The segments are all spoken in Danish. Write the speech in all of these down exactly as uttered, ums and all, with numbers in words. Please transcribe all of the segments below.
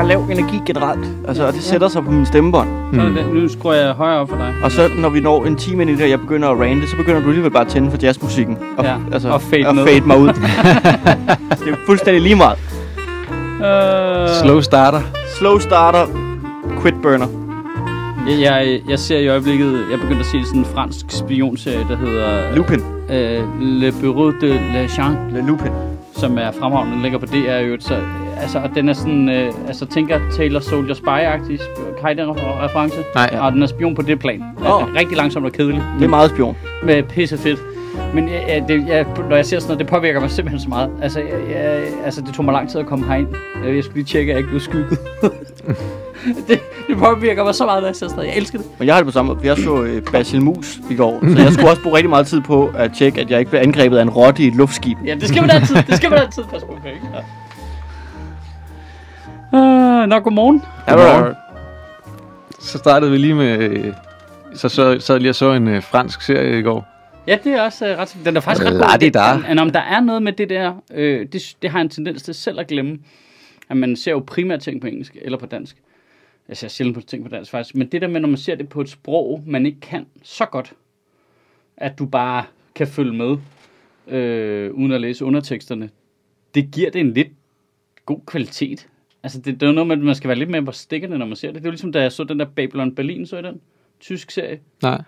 har lav energi generelt, altså, og det sætter sig på min stemmebånd. Mm. Nu skruer jeg højere op for dig. Og så når vi når en time ind i det, og jeg begynder at rante, så begynder du alligevel bare at tænde for jazzmusikken. Og, ja, altså, og, fade, og fade mig ud. Det er fuldstændig lige meget. Uh... Slow starter. Slow starter. Quit burner. Jeg, jeg, jeg ser i øjeblikket, jeg begyndte at se sådan en fransk spionserie, der hedder... Lupin. Uh, Le Bureau des Légendes. Le Lupin. Som er fremragende, den ligger på D R otte, så altså, og den er sådan, øh, altså tænker Taylor Soldier Spy-agtig, kan I den reference? Nej. Ja. Og den er spion på det plan. Oh. Altså, rigtig langsomt og kedelig. Det er meget spion. Med pisse fedt. Men ja, det, ja, når jeg ser sådan noget, det påvirker mig simpelthen så meget. Altså, ja, altså det tog mig lang tid at komme herind. Jeg skulle lige tjekke, at jeg ikke blev skygget. Det, det påvirker mig så meget, når jeg ser sådan noget. Jeg elsker det. Men jeg har det på samme måde. Jeg så øh, Basil Mus i går, så jeg skulle også bruge rigtig meget tid på at tjekke, at jeg ikke blev angrebet af en rotte i et luftskib. Ja, det skal man altid. Det skal man altid passe på, ikke? Ja. Uh, Nå, godmorgen. Godmorgen. Så startede vi lige med... Så sad jeg lige og så en øh, fransk serie i går. Ja, det er også øh, ret... Den er faktisk ret god. Men om der er noget med det der... Øh, det, det har en tendens til selv at glemme. At man ser jo primært ting på engelsk eller på dansk. Jeg ser sjældent på ting på dansk faktisk. Men det der med, når man ser det på et sprog, man ikke kan så godt, at du bare kan følge med, øh, uden at læse underteksterne. Det giver det en lidt god kvalitet. Altså, det, det er noget med, at man skal være lidt mere på stikkerne, når man ser det. Det er jo ligesom, da jeg så den der Babylon Berlin, så i den tysk serie. Nej.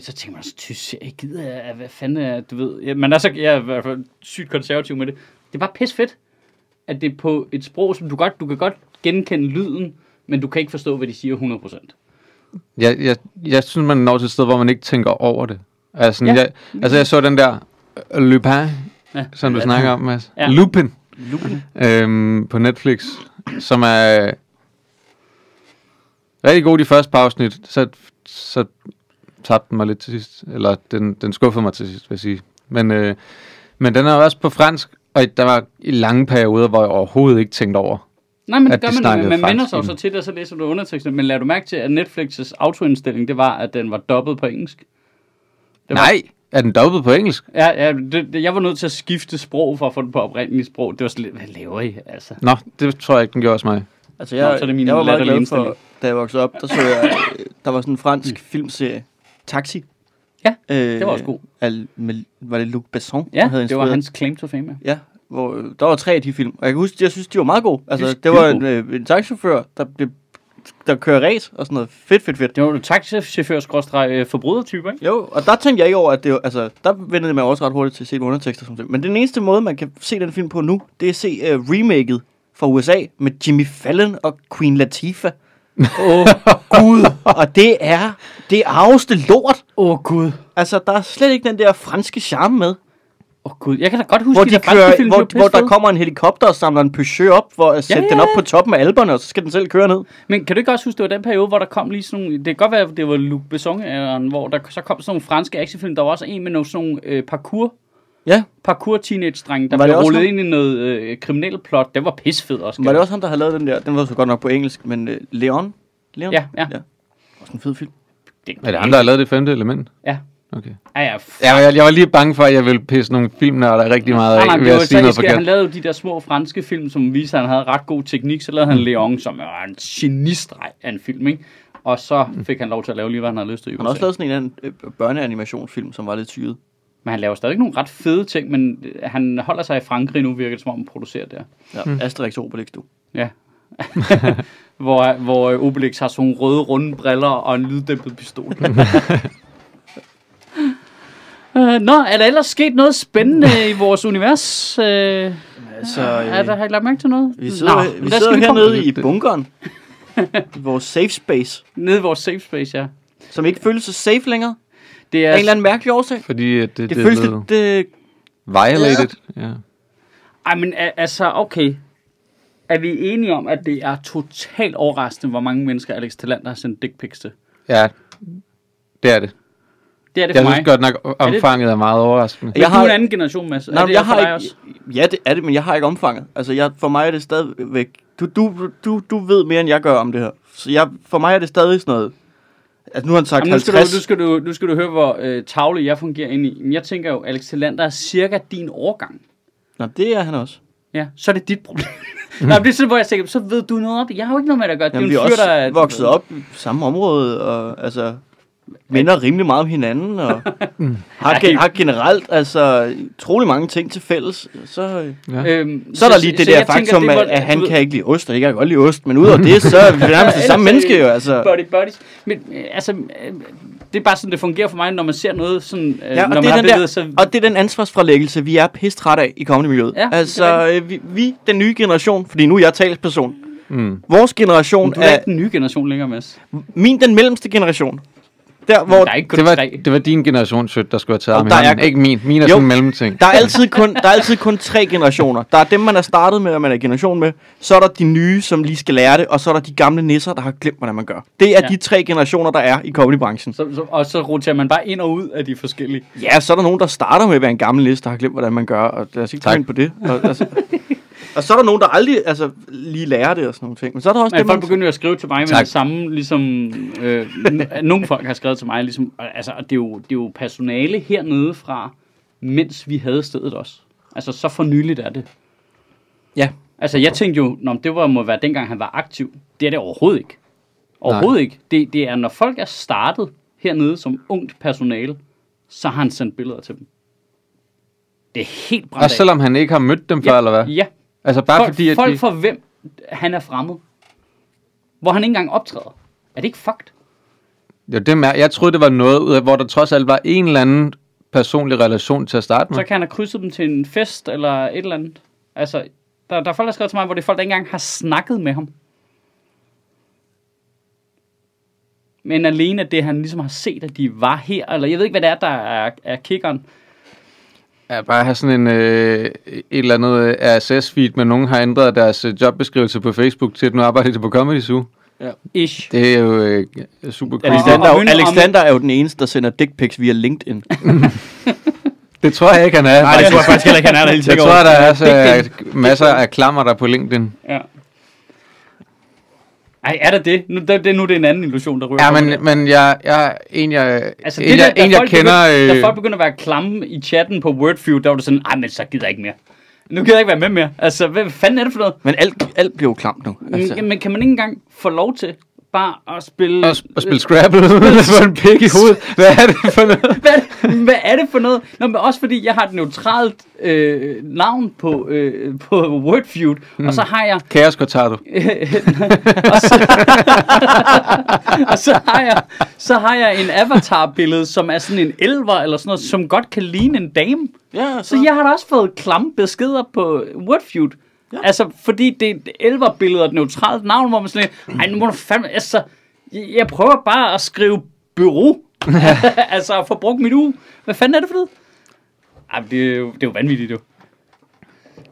Så tænker man også, tysk serie, gider jeg, hvad fanden er, du ved. Ja, man er så, jeg er i hvert fald sygt konservativ med det. Det er bare pis fedt, at det er på et sprog, som du godt, du kan godt genkende lyden, men du kan ikke forstå, hvad de siger hundrede procent. Jeg, jeg, jeg synes, man når til et sted, hvor man ikke tænker over det. Altså, ja. jeg, altså jeg så den der Lupin, ja, som du ja, snakker om, Mads. Ja. Lupin. Lupin. Øhm, på Netflix, som er rigtig god de første par afsnit, så, så tabte den mig lidt til sidst, eller den, den skuffede mig til sidst, vil jeg sige. Men, øh, men den er også på fransk, og der var i lange perioder, hvor jeg overhovedet ikke tænkte over. Nej, men det gør man, man, man vender sig også til det, og så læser du underteksterne. Men lader du mærke til, at Netflix's autoindstilling, det var, at den var dobbelt på engelsk? Det Nej, var... er den dobbelt på engelsk? Ja, ja det, det, jeg var nødt til at skifte sprog for at få den på oprindeligt sprog. Det var sådan lidt, hvad laver I, altså? Nå, det tror jeg ikke, den gjorde også mig. Altså, jeg, Nå, så er det min jeg var meget glad for, da jeg voksede op, der så jeg, der var sådan en fransk filmserie, Taxi. Ja, øh, det var også god. Al, med, var det Luc Besson? Ja, havde det var hans claim to fame. Ja. Hvor der var tre af de film, og jeg kan huske, jeg synes, de var meget gode. Altså, det, det var en, øh, en taxichauffør, der, der kører ræs og sådan noget. Fedt, fedt, fedt. Det var jo en taxichauffør-forbrydertype, ikke? Jo, og der tænkte jeg ikke over, at det var, altså, der vendte man også ret hurtigt til at se undertekster. Sådan. Men den eneste måde, man kan se den film på nu, det er at se øh, remaket fra U S A med Jimmy Fallon og Queen Latifah. Åh, oh, Gud. Og det er det arveste lort. Åh, oh, Gud. Altså, der er slet ikke den der franske charme med. Åh oh, gud, jeg kan da godt huske, hvor de, de kører, film, hvor, de hvor der kommer en helikopter og samler en Peugeot op for at sætte ja, ja, ja. den op på toppen af Alperne, og så skal den selv køre ned. Men kan du ikke også huske, det var den periode, hvor der kom lige sådan nogle, det kan godt være, det var Luc Besson, hvor der så kom sådan nogle franske actionfilm, der var også en med nogle sådan nogle øh, parkour, ja. parkour teenage-drenge, der var blev rullet ind i noget øh, kriminel plot. Den var pissefed også. Var det også ham, der havde lavet den der, den var så godt nok på engelsk, men øh, Leon? Leon? Ja, ja. ja. Også en fed film. Det er, er det ham, der har lavet Det Femte Element? Ja. Okay. Ah, ja, f- ja, jeg, jeg var lige bange for, at jeg ville pisse nogle filmnørder rigtig meget af. Nej, nej, ved at sige noget forkert. Han lavede de der små franske film, som viser, at han havde ret god teknik. Så lavede han Leon, som var en genistreg af en film, ikke? Og så fik han lov til at lave lige, hvad han havde lyst til. Han har også lavet sådan en anden børneanimationsfilm, som var lidt tyret. Men han laver stadig nogle ret fede ting, men han holder sig i Frankrig nu, virker det som om han producerer der. Ja, hmm. Asterix og Obelix, du. Ja. hvor, hvor Obelix har sådan røde runde briller og en lyddæmpet pistol. Uh, Nå, no, er der ellers sket noget spændende i vores univers? Uh, altså, er der, har I lagt mærke til noget? Vi sidder, Nå, vi sidder hernede i bunkeren. I vores safe space. Nede i vores safe space, ja. Som ikke føles så safe længere. Det er en eller anden mærkelig årsag. Fordi det, det, det føles lidt... Det... Violated, ja. ja. Ej, men altså, okay. Er vi enige om, at det er totalt overraskende, hvor mange mennesker Alex Tilland har sendt dick pics til? Ja, det er det. Det er det for jeg mig. Jeg synes godt nok, omfanget er, det... er meget overraskende. Jeg har du en anden generation, Mads. Er nej, det jeg for har dig også? Ja, det er det, men jeg har ikke omfanget. Altså, jeg, for mig er det stadigvæk... Du, du, du, du ved mere, end jeg gør om det her. Så jeg, for mig er det stadig sådan noget... Altså, nu har han sagt jamen, nu skal halvtreds... Du, nu, skal du, nu skal du høre, hvor øh, tavlig jeg fungerer ind i. Men jeg tænker jo, Alex Tilland er cirka din årgang. Nå, det er han også. Ja, så er det dit problem. Mm. Nej, det er sådan, hvor jeg tænker, så ved du noget om det. Jeg har jo ikke noget med det at gøre. Jamen, det er jo en fyr, der... Vi er også vokset op i samme område, og altså... minder rimelig meget om hinanden, og har, gen- har generelt altså utrolig mange ting til fælles. Så, ja. øhm, så er der lige så, det så der faktum, tænker, at, det, at han du... kan ikke lide ost, og jeg kan godt lide ost, men ud af det, så er vi nærmest det samme menneske jo. Altså. Buddy, buddies. Men, altså, det er bare sådan, det fungerer for mig, når man ser noget, sådan, ja, når man har billedet. Så... Og det er den ansvarsfralæggelse, vi er pisse trætte af i comedy-miljøet. Ja, altså, vi, vi, den nye generation, fordi nu er jeg talsperson. Mm. Vores generation er... Du er ikke den nye generation længere, Mads. Min, den mellemste generation. Der, hvor der det, var, det var din generation, sødt, der skulle have taget ham i hånden. Ikke min. Min er jo sådan en mellemting. Der er, altid kun, der er altid kun tre generationer. Der er dem, man er startet med, og man er generation med. Så er der de nye, som lige skal lære det. Og så er der de gamle nisser, der har glemt, hvordan man gør. Det er ja. de tre generationer, der er i comedybranchen. Så, så, og så roterer man bare ind og ud af de forskellige. Ja, så er der nogen, der starter med at være en gammel nisse, der har glemt, hvordan man gør. Og lad os ikke tage ind på det. Og, altså, og så er der nogen, der aldrig altså, lige lærer det og sådan nogle ting. Men så er der også ja, folk begynder at skrive til mig med tak. det samme, ligesom øh, n- nogle folk har skrevet til mig, ligesom, altså, og det er, jo, det er jo personale hernede fra, mens vi havde stedet også. Altså, så fornyeligt er det. Ja. Altså, jeg tænkte jo, nå, det var, må være dengang, han var aktiv. Det er det overhovedet ikke. Overhovedet Nej. ikke. Det, det er, når folk er startet hernede som ungt personale, så har han sendt billeder til dem. Det er helt brændt af. Og selvom han ikke har mødt dem før, ja, eller hvad? Ja. Altså bare folk, fordi, at folk de... for hvem han er fremmed, hvor han ikke engang optræder. Er det ikke fucked? Jo, det er, jeg troede, det var noget ud af, hvor der trods alt var en eller anden personlig relation til at starte med. Så kan han have krydset dem til en fest eller et eller andet. Altså, der, der er folk, der skrevet til mig, hvor det er folk, der ikke engang har snakket med ham. Men alene det, han ligesom har set, at de var her, eller jeg ved ikke, hvad det er, der er, er kickeren. Ja, bare have sådan en øh, et eller andet R S S-feed, men nogen har ændret deres jobbeskrivelse på Facebook til, at nu arbejder de på Comedy Zoo. Ja. Ish. Det er jo øh, super cool. Alexander, og, og Alexander er jo den eneste, der sender dick pics via LinkedIn. Det tror jeg ikke, han er. Nej, det tror jeg faktisk heller ikke, han er der hele tiden. Jeg tror, der er altså, masser af klammer der på LinkedIn. Ja. Ej, er der det? Nu, det, det? nu er det en anden illusion, der rører. Ja, men, på men jeg, jeg, en, jeg, altså, en, det der, jeg, en, jeg kender... Begynder, øh... Da folk begynder at være klamme i chatten på Wordfeud, der var det sådan, ej, men så gider jeg ikke mere. Nu gider jeg ikke være med mere. Altså, hvad fanden er det for noget? Men alt, alt bliver jo klamt nu. Altså. Men, men kan man ikke engang få lov til bare at spille... Og, og spille Scrabble. Få en pik i hovedet. Hvad er det for noget? hvad, er det, hvad er det for noget? Nå, men også fordi jeg har et neutralt øh, navn på, øh, på Wordfeud, mm. og så har jeg... Chaos Cortado. og, så, og så har jeg så har jeg en avatar-billede, som er sådan en elver eller sådan noget, som godt kan ligne en dame. Ja, så. så jeg har da også fået klamme beskeder på Wordfeud. Ja. Altså, fordi det elverbillede og et neutralt navn, hvor man sådan lidt, ej, nu må du fandme, altså, jeg prøver bare at skrive bureau, altså, at få brugt mit uge. Hvad fanden er det for det? Ej, det er jo, det er jo vanvittigt, jo.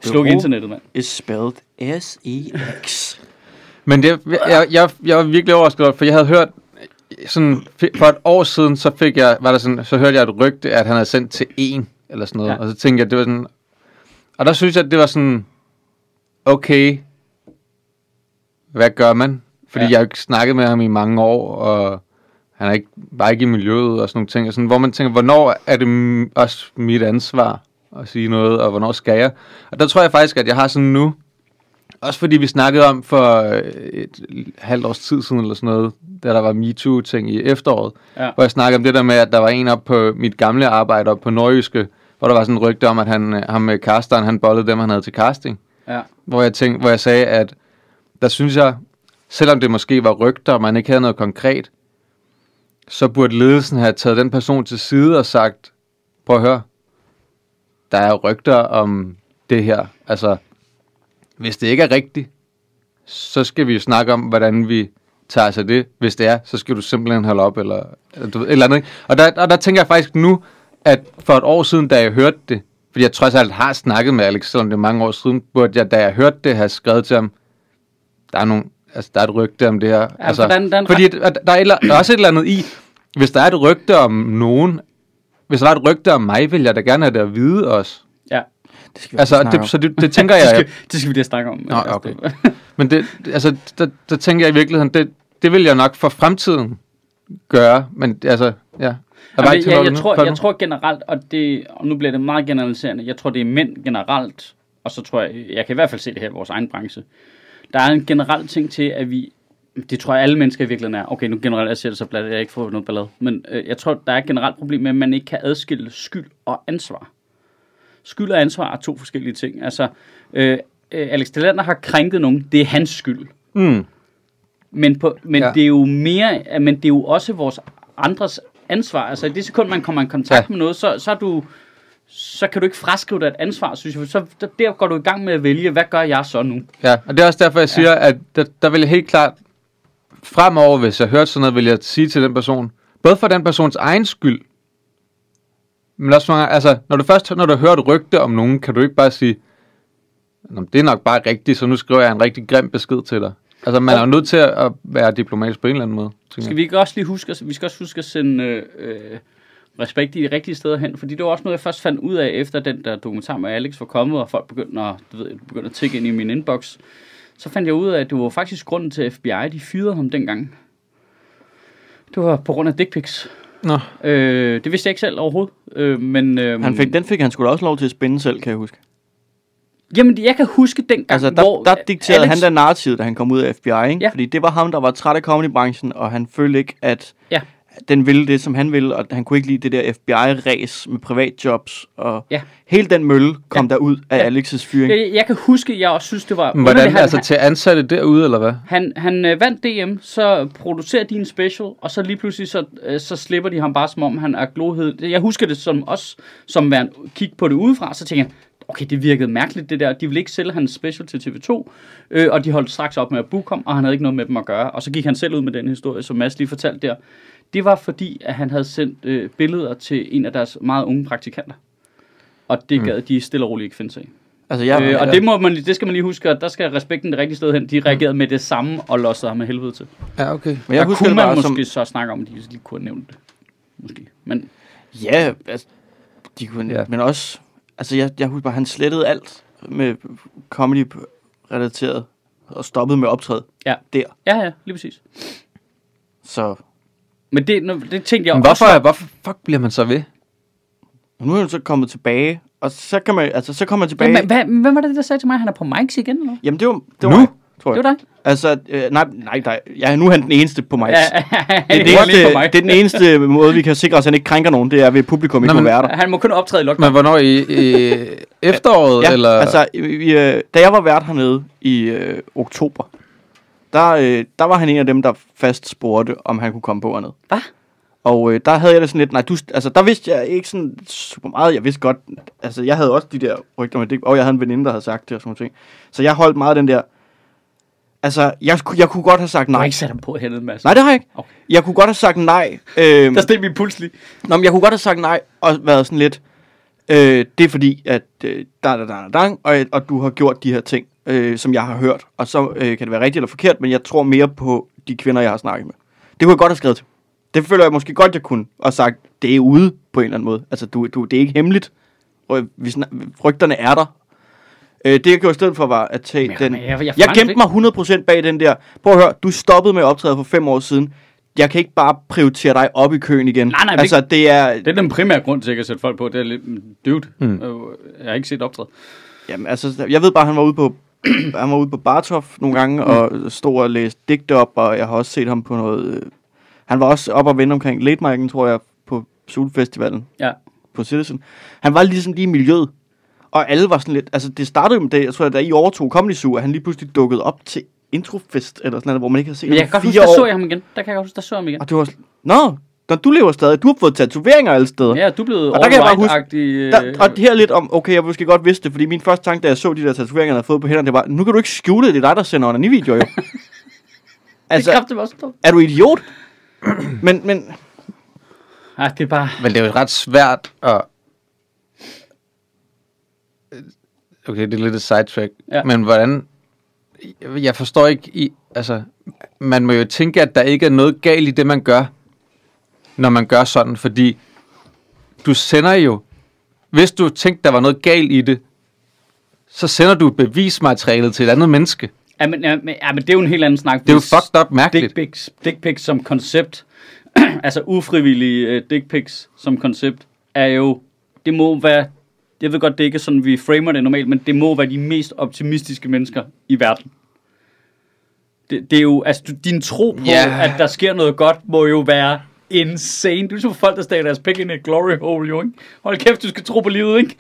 Sluk internettet, mand. Is spelled S E X. Men det, jeg, jeg, jeg var virkelig overrasket, for jeg havde hørt, sådan, for et år siden, så fik jeg, var der sådan, så hørte jeg et rygte, at han havde sendt til en, eller sådan noget, ja. Og så tænkte jeg, det var sådan, og der synes jeg, at det var sådan, okay, hvad gør man? Fordi ja. jeg har ikke snakket med ham i mange år, og han er ikke, bare ikke i miljøet og sådan nogle ting. Og sådan, hvor man tænker, hvornår er det m- også mit ansvar at sige noget, og hvornår skal jeg? Og der tror jeg faktisk, at jeg har sådan nu, også fordi vi snakkede om for et halvt års tid siden eller sådan noget, da der var MeToo-ting i efteråret, ja. hvor jeg snakkede om det der med, at der var en op på mit gamle arbejde op på Nordjyske, hvor der var sådan en rygte om, at han, ham med casteren, han bollede dem, han havde til casting. Ja. Hvor jeg tænkte, hvor jeg sagde, at der synes jeg, selvom det måske var rygter, og man ikke havde noget konkret, så burde ledelsen have taget den person til side og sagt, prøv at høre, der er rygter om det her. Altså, hvis det ikke er rigtigt, så skal vi jo snakke om, hvordan vi tager sig det. Hvis det er, så skal du simpelthen holde op, eller, eller, du ved, eller andet. Ikke? Og der, og der tænker jeg faktisk nu, at for et år siden, da jeg hørte det, fordi jeg trods alt har snakket med Alex, selvom det er mange år siden, burde jeg, da jeg hørte det, have skrevet til ham, der er, nogle, altså, der er et rygte om det her. Ja, altså, den, den... Fordi der er, et, der er også et eller andet i, hvis der er et rygte om nogen, hvis der er et rygte om mig, vil jeg da gerne have det at vide også. Ja, det skal vi altså, det, så det, det tænker jeg... det, skal, det skal vi lige snakke om. Nå, okay. Men det, altså, der, der tænker jeg i virkeligheden, det, det vil jeg nok for fremtiden gøre, men altså, ja... Jamen, jeg, jeg, tror, jeg tror generelt, og, det, og nu bliver det meget generaliserende, jeg tror det er mænd generelt, og så tror jeg, jeg kan i hvert fald se det her i vores egen branche, der er en generel ting til, at vi, det tror jeg alle mennesker i virkeligheden er, okay, nu generelt jeg ser det så blad, at jeg ikke får noget ballade, men øh, jeg tror, der er et generelt problem med, at man ikke kan adskille skyld og ansvar. Skyld og ansvar er to forskellige ting. Altså, øh, Alex Tilland har krænket nogen, det er hans skyld. Mm. Men, på, men ja. det er jo mere, men det er jo også vores andres ansvar. Altså i det sekund, man kommer i kontakt ja. med noget, så, så, er du, så kan du ikke fraskrive dig et ansvar, synes jeg. Så der går du i gang med at vælge, hvad gør jeg så nu? Ja, og det er også derfor, jeg siger, ja. at der, der vil jeg helt klart, fremover, hvis jeg hørte sådan noget, vil jeg sige til den person, både for den persons egen skyld, men også mange, altså, når du først når du hører et rygte om nogen, kan du ikke bare sige, det er nok bare rigtigt, så nu skriver jeg en rigtig grim besked til dig. Altså, man er jo nødt til at være diplomatisk på en eller anden måde. Skal vi ikke også lige huske, vi skal også huske at sende øh, respekt i de rigtige steder hen, fordi det var også noget, jeg først fandt ud af, efter den der dokumentar med Alex var kommet, og folk begyndte at, du ved, begyndte at tikke ind i min inbox. Så fandt jeg ud af, at det var faktisk grunden til F B I, de fyrede ham dengang. Det var på grund af dick pics. Nå. Øh, det vidste jeg ikke selv overhovedet. Øh, men, øh, han fik, den fik han sgu da også lov til at spænde selv, kan jeg huske. Jamen, jeg kan huske dengang, altså, der, hvor... Der dikterede Alex... han der narrativ, da han kom ud af F B I, ikke? Ja. Fordi det var ham, der var træt af comedybranchen, og han følte ikke, at ja. den ville det, som han ville, og han kunne ikke lide det der F B I-ræs med privatjobs, og ja. hele den mølle kom ja. der ud af ja. Alex's fyring. Jeg, jeg kan huske, jeg også synes, det var... Hvordan, han, altså han, til ansatte derude, eller hvad? Han, han øh, vandt D M, så producerer de en special, og så lige pludselig, så, øh, så slipper de ham bare, som om han er glohed. Jeg husker det som også, som værende kig på det udefra, så tænker jeg, okay, det virkede mærkeligt det der, de ville ikke sælge hans special til T V to, øh, og de holdt straks op med at booke ham, og han havde ikke noget med dem at gøre, og så gik han selv ud med den historie, som Mads lige fortalte der. Det var fordi, at han havde sendt øh, billeder til en af deres meget unge praktikanter, og det gad mm. de stille og roligt ikke finde sig i. Altså, jeg, øh, og det, må man, det skal man lige huske, at der skal respekten det rigtige sted hen, de reagerede mm. med det samme, og lossede ham af helvede til. Ja, okay. Men jeg der husker kunne man måske som... så snakke om, at de lige kunne nævne det, måske. Men, ja, altså, de kunne, ja. men også... Altså, jeg, jeg husker bare, han slettede alt med comedy-relateret og stoppede med optræde ja. der. Ja, ja, lige præcis. Så. Men det, det tænkte jeg men også. Hvorfor, hvorfor fuck bliver man så ved? Og nu er han så kommet tilbage, og så kan man, altså, så kommer man tilbage. Jamen, hvad, hvem var det, der sagde til mig, han er på mics igen, eller? Jamen, det var, det var nu? Jeg, tror jeg. Det var dig? Altså, øh, nej, nej, nej. Ja, nu er han den eneste på mics. Ja, det, det, det er den eneste måde, vi kan sikre os, at han ikke krænker nogen. Det er ved publikum, ikke må være der. Han må kun optræde i lockdown. Men hvornår? I, i efteråret? Ja, eller? Altså, i, øh, da jeg var vært hernede i øh, oktober, der, øh, der var han en af dem, der fast spurgte, om han kunne komme på hernede. Hvad? Og øh, der havde jeg det sådan lidt, nej, du, altså der vidste jeg ikke sådan super meget, jeg vidste godt, altså jeg havde også de der rygter med det, og jeg havde en veninde, der havde sagt det og sådan noget. Så jeg holdt meget den der, altså, jeg, jeg kunne godt have sagt nej. Du har ikke sat ham på hernede, Mads. Nej, det har jeg ikke. Okay. Jeg kunne godt have sagt nej. Øh, der steg min puls lige. Nå, men jeg kunne godt have sagt nej og været sådan lidt, øh, det er fordi, at øh, da, da, da, da, da, og, og du har gjort de her ting, øh, som jeg har hørt. Og så øh, kan det være rigtigt eller forkert, men jeg tror mere på de kvinder, jeg har snakket med. Det kunne jeg godt have skrevet til. Det føler jeg måske godt, jeg kunne. Og sagt, det er ude på en eller anden måde. Altså, du, du, det er ikke hemmeligt. Og vi snak, rygterne er der. Øh, det jeg gjorde i stedet for var at tage men, den men, Jeg, jeg, jeg gemte mig hundrede procent bag den der. Prøv at høre, du stoppede med at optræde for fem år siden. Jeg kan ikke bare prioritere dig op i køen igen. Nej, nej, altså, det, det, er, det er den primære grund til at sætte folk på. Det er lidt dude hmm. Jeg har ikke set optræde. Jamen altså, jeg ved bare han var ude på han var ude på Barthof nogle gange hmm. og stod og læste digte op. Og jeg har også set ham på noget øh, han var også op og vende omkring Late Mike'en, tror jeg, på Zulu Festivalen ja. På Citizen. Han var ligesom lige i miljøet. Og alle var sådan lidt, altså det startede med det, jeg tror, da I overtog Comedy Zoo, at han lige pludselig dukkede op til introfest, eller sådan noget, hvor man ikke havde set ham i fire år. Men jeg kan godt huske, der så jeg ham igen. Der kan jeg godt huske, der så jeg ham igen. Og det var sådan, nå, når du lever stadig, du har fået tatoveringer alle steder. Ja, du er blevet override-agtig. Og, og her lidt om, okay, jeg måske godt vidste det, fordi min første tanke, da jeg så de der tatoveringer, jeg havde fået på hænderne, det var, nu kan du ikke skjule det, det er dig, der sender onani-videoer jo. Altså, det kræfter mig også. Er du idiot? men, men... Ej, det er bare... Men det er jo ret svært at... Okay, det er lidt et sidetrack, ja. Men hvordan, jeg forstår ikke, i, altså, man må jo tænke, at der ikke er noget galt i det, man gør, når man gør sådan, fordi du sender jo, hvis du tænkte, der var noget galt i det, så sender du bevismaterialet til et andet menneske. Ja, men, ja, men, ja, men det er jo en helt anden snak. Det er jo fucked up mærkeligt. Dick pics, dick pics som koncept, altså ufrivillige uh, dick pics som koncept, er jo, det må være jeg ved godt, det er ikke sådan, vi framer det normalt, men det må være de mest optimistiske mennesker i verden. Det, det er jo, altså din tro på, yeah. at der sker noget godt, må jo være insane. Det er jo som folk, der stager deres pik ind i et glory hole, jo, ikke? Hold kæft, du skal tro på livet, ikke?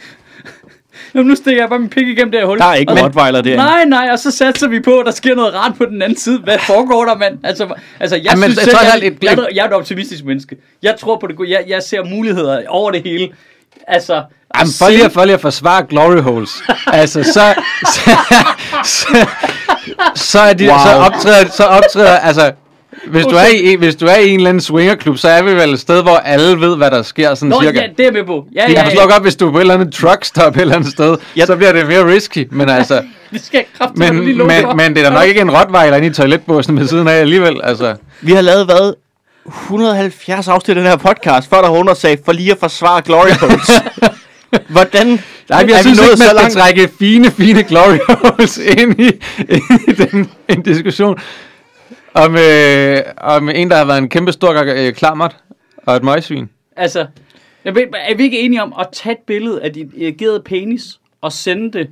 Jamen, nu stikker jeg bare min pik igennem det her hul. Der er ikke Rottweiler der. Nej, nej, og så satser vi på, at der sker noget rart på den anden side. Hvad foregår der, mand? Altså, altså jeg Jamen, synes jeg, selv, jeg, jeg, jeg, jeg er et optimistisk menneske. Jeg tror på det gode. Jeg, jeg ser muligheder over det hele. Altså... Jamen, for lige, for lige at forsvare glory holes. Altså, så... Så, så, så, er de, wow. så optræder... Så optræder altså, hvis, du er i, hvis du er i en eller anden swingerklub, så er vi vel et sted, hvor alle ved, hvad der sker, sådan Nå, cirka. Nå, ja, det er med på. Ja, det kan ja, ja. Godt, hvis du er på et eller andet truckstop et eller andet sted, ja. Så bliver det mere risky, men altså... det skal kraft, men, men, men, men det er da nok ikke en rottweiler inde i toiletbåsen ved siden af alligevel, altså. Vi har lavet hvad? et hundrede og halvfjerds afsnit af den her podcast, før der hundrede sagde, for lige at forsvare glory holes. Hvordan... Nej, jeg er synes ikke, man skal langt? Trække fine, fine glory holes ind i, i den en diskussion. Om, øh, om en, der har været en kæmpe stor øh, klamret og et møgsvin. Altså, jeg ved, er vi ikke enige om at tage et billede af din erigerede penis og sende det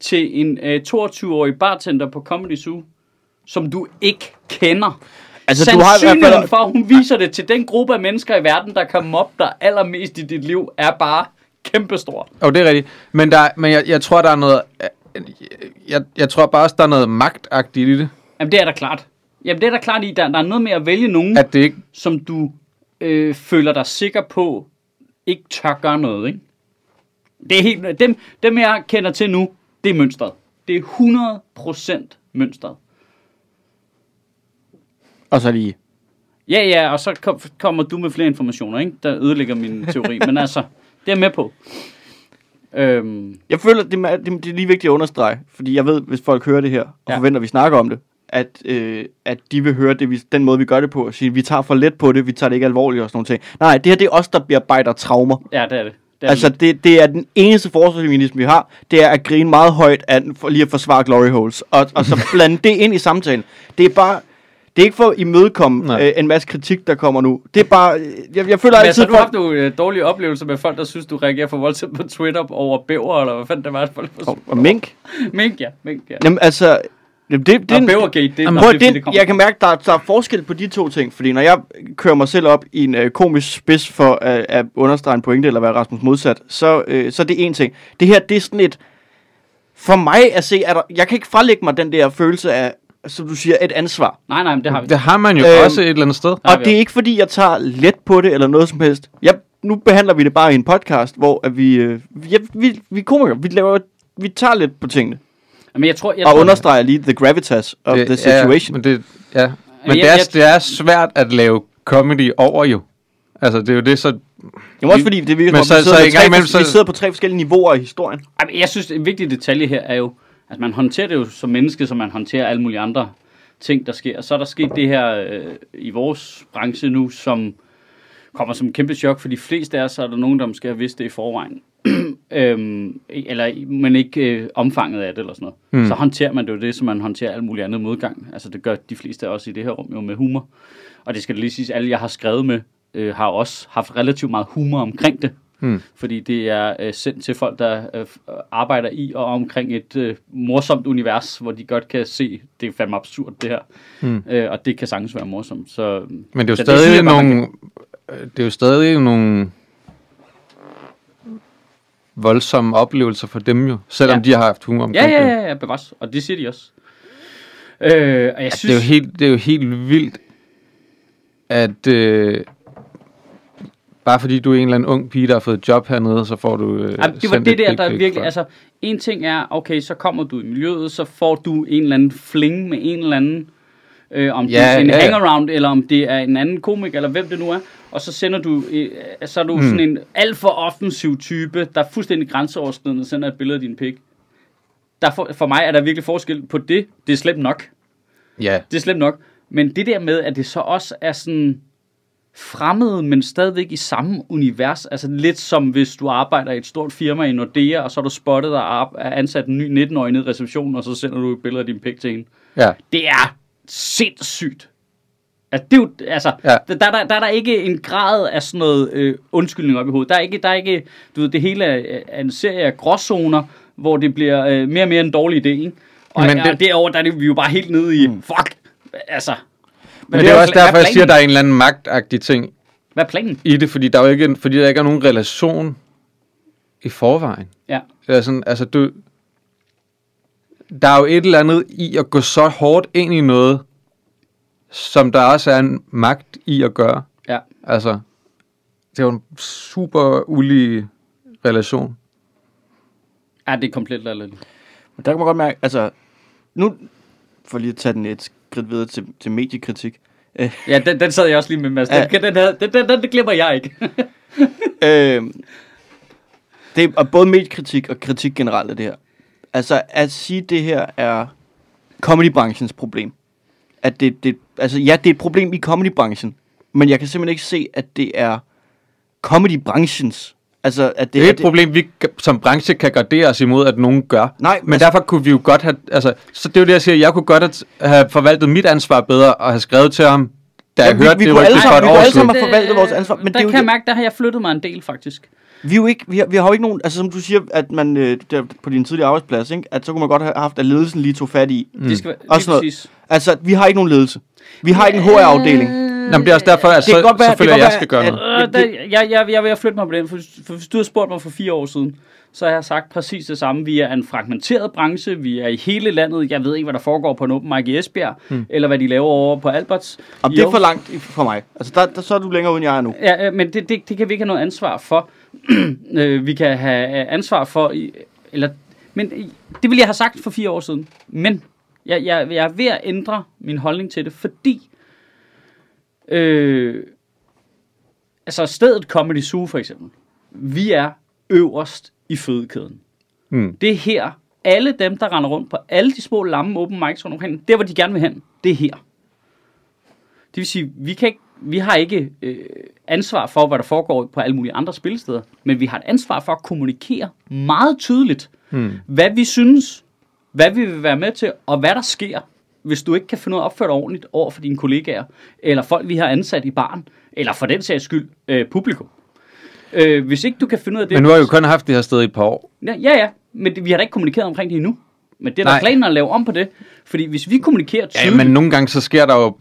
til en øh, toogtyve-årig bartender på Comedy Zoo, som du ikke kender? Altså, sandsynligheden du har fald... for, at hun viser det til den gruppe af mennesker i verden, der kan mobbe dig allermest i dit liv, er bare kæmpestor. Jo, oh, det er rigtigt. Men, der, men jeg, jeg tror, der er noget... Jeg, jeg tror bare også, der er noget magtagtigt i det. Jamen, det er da klart. Jamen, det er da klart i, der, der er noget med at vælge nogen, at det ikke... som du øh, føler dig sikker på, ikke tør gøre noget, ikke? Det er helt... Dem, dem jeg kender til nu, det er mønstret. Det er hundrede procent mønstret. Og så lige... Ja, ja, og så kom, kommer du med flere informationer, ikke? Der ødelægger min teori, men altså, det er med på. Øhm... Jeg føler, det er, det er lige vigtigt at understrege, fordi jeg ved, hvis folk hører det her, og ja. forventer, at vi snakker om det, at, øh, at de vil høre det, vi, den måde, vi gør det på, og sige, vi tager for let på det, vi tager det ikke alvorligt og sådan nogle ting. Nej, det her, det er os, der bearbejder traumer. Ja, det er det. det er altså, det, det er den eneste forsvarsmekanisme, vi har, det er at grine meget højt af, for lige at forsvare glory holes, og, og så blande det ind i samtalen. Det er bare... Det er ikke for at imødekomme øh, en masse kritik, der kommer nu. Det er bare... Jeg, jeg føler men altid... Men så har du haft nogle dårlige oplevelser med folk, der synes, du reagerer for voldsomt på Twitter over bæver, eller hvad fanden det var? Folk og, og mink? Mink, ja. Mink, ja. Jamen altså... Jamen, det, det, og bævergate, det er... Jamen, prøv, det, det, det, det jeg kan mærke, der, der er forskel på de to ting, fordi når jeg kører mig selv op i en øh, komisk spids for øh, at understrege en pointe, eller være Rasmus modsat, så, øh, så er det en ting. Det her, det er sådan et... For mig at se, at der, jeg kan ikke frelægge mig den der følelse af... som du siger, et ansvar. Nej, nej, men det har vi. Det har man jo øhm, også et eller andet sted. Og det er også. Ikke, fordi jeg tager let på det, eller noget som helst. Jeg, nu behandler vi det bare i en podcast, hvor at vi, øh, vi, vi, vi komikere, vi, laver, vi tager lidt på tingene. Jamen, jeg tror, jeg og tror, understreger jeg... lige the gravitas of det, the situation. Ja, men det, ja. men jeg, det, er, jeg... det er svært at lave comedy over jo. Altså, det er jo det, så... Det er også fordi, det, vi, men så, vi, sidder så, så, tre, imellem, så... vi sidder på tre forskellige niveauer i historien. Jamen, jeg synes, en vigtig detalje her er jo, altså, man håndterer det jo som menneske, som man håndterer alle mulige andre ting, der sker. Og så er der sket det her øh, i vores branche nu, som kommer som en kæmpe chok for de fleste af os, så er der nogen, der måske har vidst det i forvejen. øhm, eller, men ikke øh, omfanget af det eller sådan noget. Mm. Så håndterer man det jo det, som man håndterer alle mulige andre modgang. Altså, det gør de fleste af os i det her rum jo med humor. Og det skal det lige siges, alle jeg har skrevet med, øh, har også haft relativt meget humor omkring det. Hmm. Fordi det er øh, sendt til folk, der øh, arbejder i og omkring et øh, morsomt univers, hvor de godt kan se, det er fandme absurd det her, hmm. øh, og det kan sagtens være morsomt. Så, men det er jo stadig, det, synes, nogle, kan... det er jo stadig nogle voldsomme oplevelser for dem jo, selvom ja. de har haft humor omkring det. Ja, ja, ja, ja bevares, og det siger de også. Øh, og jeg altså, synes... det, er jo helt, det er jo helt vildt, at... Øh... Bare fordi du er en eller anden ung pige, der har fået job hernede, så får du... Øh, Jamen, det var det der, der virkelig... For. Altså, en ting er, okay, så kommer du i miljøet, så får du en eller anden fling med en eller anden... Øh, om ja, det er en ja, hangaround, ja. eller om det er en anden komik, eller hvem det nu er. Og så sender du... Øh, så er du hmm. sådan en alt for offensiv type, der er fuldstændig grænseoverskridende, sender et billede af din pik. Der for, for mig er der virkelig forskel på det. Det er slemt nok. Ja. Det er slemt nok. Men det der med, at det så også er sådan... fremmede, men stadigvæk i samme univers. Altså lidt som hvis du arbejder i et stort firma i Nordea, og så er du spottet og er ansat en ny nitten-årig ned i receptionen, og så sender du et billede af din pik til hende. Ja. Det er sindssygt Altså, det er jo, altså ja. der, der, der, der er der ikke en grad af sådan noget øh, undskyldning op i hovedet. Der er ikke, der er ikke, du ved, det hele er, er en serie af gråzoner, hvor det bliver øh, mere og mere en dårlig idé, ikke? Og, men det... og derovre, der er det, vi jo bare helt nede i, mm. fuck, altså. Men, men det, det er jo også derfor, jeg siger, at der er en eller anden magtagtig ting. Hvad er planen? I det, fordi der, er jo ikke, fordi der ikke er nogen relation i forvejen. Ja. Altså, altså du, der er jo et eller andet i at gå så hårdt ind i noget, som der også er en magt i at gøre. Ja. Altså, det er jo en super ulige relation. Ja, det er komplet eller lidt. Der kan man godt mærke, altså, nu, for lige at tage den et skridt videre til, til mediekritik. Ja, den, den sad jeg også lige med, Mads. Den, den, den, den, den, den glemmer jeg ikke. øhm, det er både mediekritik og kritik generelt af det her. Altså, at sige, det her er comedybranchens problem. At det, det, altså, ja, det er et problem i comedybranchen, men jeg kan simpelthen ikke se, at det er comedybranchens. Altså, at det, det er et det... problem, vi som branche kan gardere os imod, at nogen gør. Nej, men altså... derfor kunne vi jo godt have... Altså, så det er jo det, jeg siger. Jeg kunne godt have forvaltet mit ansvar bedre og have skrevet til ham, da jeg hørte det rygte for et år siden. Vi kunne alle sammen have forvaltet vores ansvar. Men der det kan jeg mærke, der har jeg flyttet mig en del, faktisk. Vi, jo ikke, vi, har, vi har jo ikke nogen... Altså, som du siger, at man øh, der, på din tidlige arbejdsplads, ikke, at så kunne man godt have haft, at ledelsen lige tog fat i. Mm. Det skal være lige præcis. Altså, vi har ikke nogen ledelse. Vi har ikke en H R-afdeling. Nå, men det er også derfor, at så, være, selvfølgelig, at jeg skal gøre noget. Øh, der, jeg, jeg, jeg vil flytte mig på den, for, for hvis du havde spurgt mig for fire år siden, så har jeg sagt præcis det samme. Vi er en fragmenteret branche, vi er i hele landet. Jeg ved ikke, hvad der foregår på en open mic i Esbjerg, hmm. eller hvad de laver over på Alberts. Og det er for langt for mig. Altså, der, der, så er du længere uden jeg er nu. Ja, men det, det, det kan vi ikke have noget ansvar for. Vi kan have ansvar for... Eller, men det ville jeg have sagt for fire år siden. Men jeg, jeg, jeg er ved at ændre min holdning til det, fordi... Øh, altså stedet Comedy Zoo for eksempel. Vi er øverst i fødekæden. Mm. Det er her. Alle dem, der render rundt på alle de små lamme open mics rundt omkring, der hvor de gerne vil hen, det er her. Det vil sige, vi, kan ikke, vi har ikke øh, ansvar for, hvad der foregår på alle mulige andre spillesteder, men vi har et ansvar for at kommunikere meget tydeligt, mm. hvad vi synes, hvad vi vil være med til, og hvad der sker. Hvis du ikke kan finde noget opført ordentligt over for dine kollegaer, eller folk, vi har ansat i baren, eller for den sags skyld, øh, publikum. Øh, hvis ikke du kan finde ud af det... Men nu har vi jo kun haft det her sted i et par år. Ja, ja, ja, men det, vi har da ikke kommunikeret omkring det endnu. Men det er der planer at lave om på det. Fordi hvis vi kommunikerer tydeligt... Ja, men nogle gange så sker der jo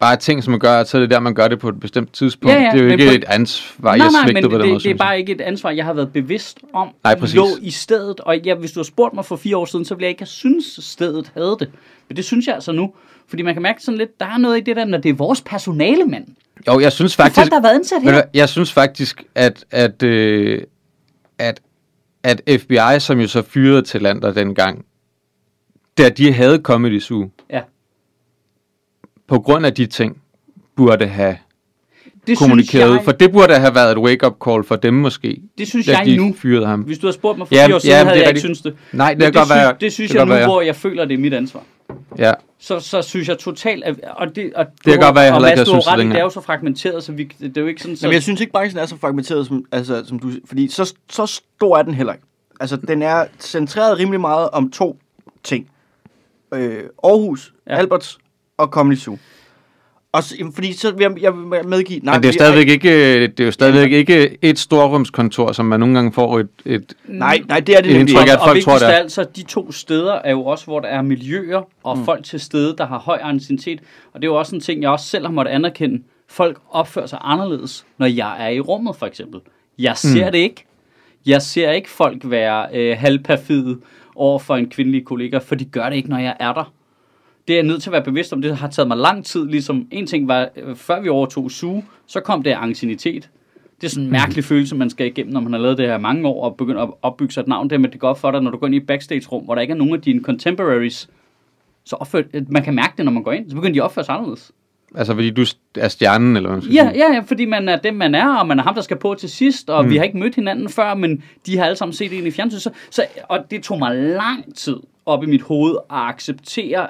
bare ting, som man gør, og så er det der, man gør det på et bestemt tidspunkt. Ja, ja, det er jo ikke på... et ansvar, jeg nej, nej, svigter på det, den måde. Nej, men det er bare ikke et ansvar, jeg har været bevidst om, nej, lå i stedet. Og ja, hvis du har spurgt mig for fire år siden, så ville jeg ikke have syntes, stedet havde det. Men det synes jeg altså nu. Fordi man kan mærke sådan lidt, der er noget i det der, når det er vores personale, mand. Jo, jeg synes faktisk... Folk, der har været ansat her. Jeg synes faktisk, at, at, øh, at, at F B I, som jo så fyrede til lander dengang, da de havde Comedy Zoo, ja. På grund af de ting, burde have det kommunikeret. Jeg, for det burde have været et wake-up call for dem måske. Det synes jeg de nu. Fyrede ham. Hvis du havde spurgt mig for fire år siden, havde jeg ikke synes det. Nej, det, det, godt synes, være, det synes det jeg nu, være. Hvor jeg føler, det er mit ansvar. Ja. Så, så synes jeg totalt... Og det, og det kan godt være, jeg heller ikke synes det længere. Det er jo så fragmenteret, så vi, det er jo ikke sådan... Så... Jamen, jeg synes ikke, branchen er så fragmenteret, som, altså, som du... Fordi så, så stor er den heller ikke. Altså, den er centreret rimelig meget om to ting. Øh, Aarhus, ja. Alberts og Comedy Zoo. Og så, fordi så vil jeg, jeg medgive... Nej, men det er, stadigvæk jeg, ikke, det er jo stadigvæk ja. Ikke et storrumskontor, som man nogle gange får et... et nej, nej, det er det nemlig. Og, og vigtigst af alt, så de to steder er jo også, hvor der er miljøer og mm. folk til stede, der har høj anciennitet. Og det er jo også en ting, jeg også selv har måttet anerkende. Folk opfører sig anderledes, når jeg er i rummet, for eksempel. Jeg ser mm. det ikke. Jeg ser ikke folk være øh, halvperfide over for en kvindelig kollega, for de gør det ikke, når jeg er der. Det er jeg nødt til at være bevidst om. Det har taget mig lang tid. Ligesom en ting var, før vi overtog suge, så kom det af anciennitet. Det er sådan en mærkelig følelse, man skal igennem, når man har lavet det her mange år, og begynder at opbygge sig et navn. Det er, men det går for dig, når du går ind i et backstage-rum, hvor der ikke er nogen af dine contemporaries. Så opfører, man kan mærke det, når man går ind. Så begynder de at opføre sig anderledes. Altså, fordi du er stjernen, eller hvad man ja, ja, ja, fordi man er den, man er, og man er ham, der skal på til sidst, og mm. vi har ikke mødt hinanden før, men de har alle sammen set en i fjernsynet. Så, så, og det tog mig lang tid op i mit hoved at acceptere,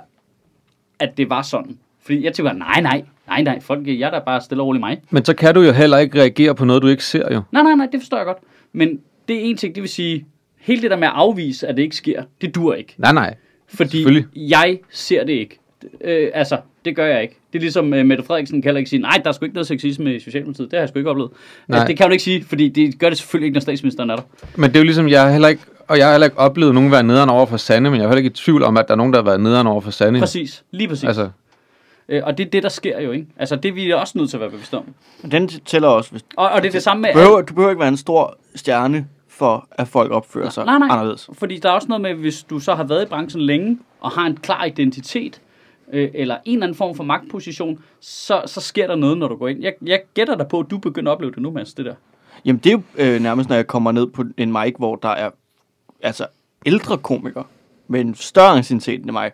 at det var sådan. Fordi jeg tænker, nej, nej, nej, nej, folk, jeg der bare stille og roligt mig. Men så kan du jo heller ikke reagere på noget, du ikke ser jo. Nej, nej, nej, det forstår jeg godt. Men det er en ting, det vil sige, hele det der med at afvise, at det ikke sker, det dur ikke. Nej, nej. Fordi jeg ser det ikke. Øh, altså, det gør jeg ikke. Det er ligesom uh, Mette Frederiksen kan ikke sige, nej, der er sgu ikke noget sexisme i Socialdemokratiet. Det har jeg sgu ikke oplevet. Altså, det kan hun ikke sige, fordi det gør det selvfølgelig ikke, når statsministeren er der. Men det er jo ligesom, jeg heller ikke, og jeg har heller ikke oplevet nogen være nederen over for Sanne, men jeg er heller ikke i tvivl om, at der er nogen, der har været nederen over for Sanne. Præcis, lige præcis. Altså. Øh, og det er det, der sker jo, ikke? Altså, det vi er også nødt til at være bevidst om. Den tæller også. Hvis og, og det er det samme med... Behøver, du behøver ikke være en stor stjerne for, at folk opfører sig nej, nej, anderledes. Fordi der er også noget med, hvis du så har været i branchen længe, og har en klar identitet, øh, eller en eller anden form for magtposition, så, så sker der noget, når du går ind. Jeg, jeg gætter dig på, at du begynder at opleve det nu, Mads, det der. Jamen, det er jo øh, nærmest, når jeg kommer ned på en mic, hvor der er altså ældre komikere, med en større intensitet end mig,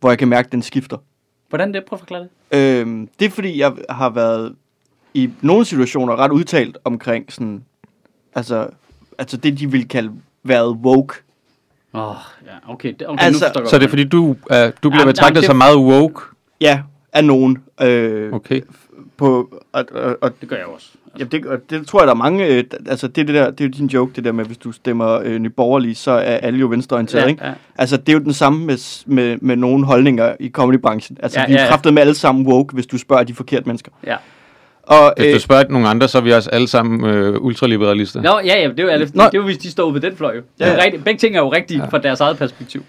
hvor jeg kan mærke, at den skifter. Hvordan det? Prøv at forklare det. Øhm, det er, fordi jeg har været i nogle situationer ret udtalt omkring sådan... Altså, altså det, de ville kalde været woke. Åh, oh, ja, okay. Det, okay altså, nu så det er, fordi du, uh, du bliver ja, betragtet det, så meget woke? Ja, af nogen. Øh, okay. På, og, og, og, det gør jeg også. Altså. Jamen, det, det tror jeg, der er mange... Øh, altså, det, det, der, det er jo din joke, det der med, hvis du stemmer øh, Nye Borgerlige, så er alle jo venstreorienterede, ja, ikke? Ja. Altså, det er jo den samme med, med, med nogle holdninger i comedybranchen. Altså, ja, vi er ja, kraftet ja. med alle sammen woke, hvis du spørger de forkerte mennesker. Ja. Og, hvis øh, du spørger nogle andre, så er vi også alle sammen øh, ultraliberalister. Nå, ja, ja, det er jo alle, det er jo, hvis de står ude ved den fløj. Ja. Rigtig, begge ting er jo rigtige ja. fra deres eget perspektiv.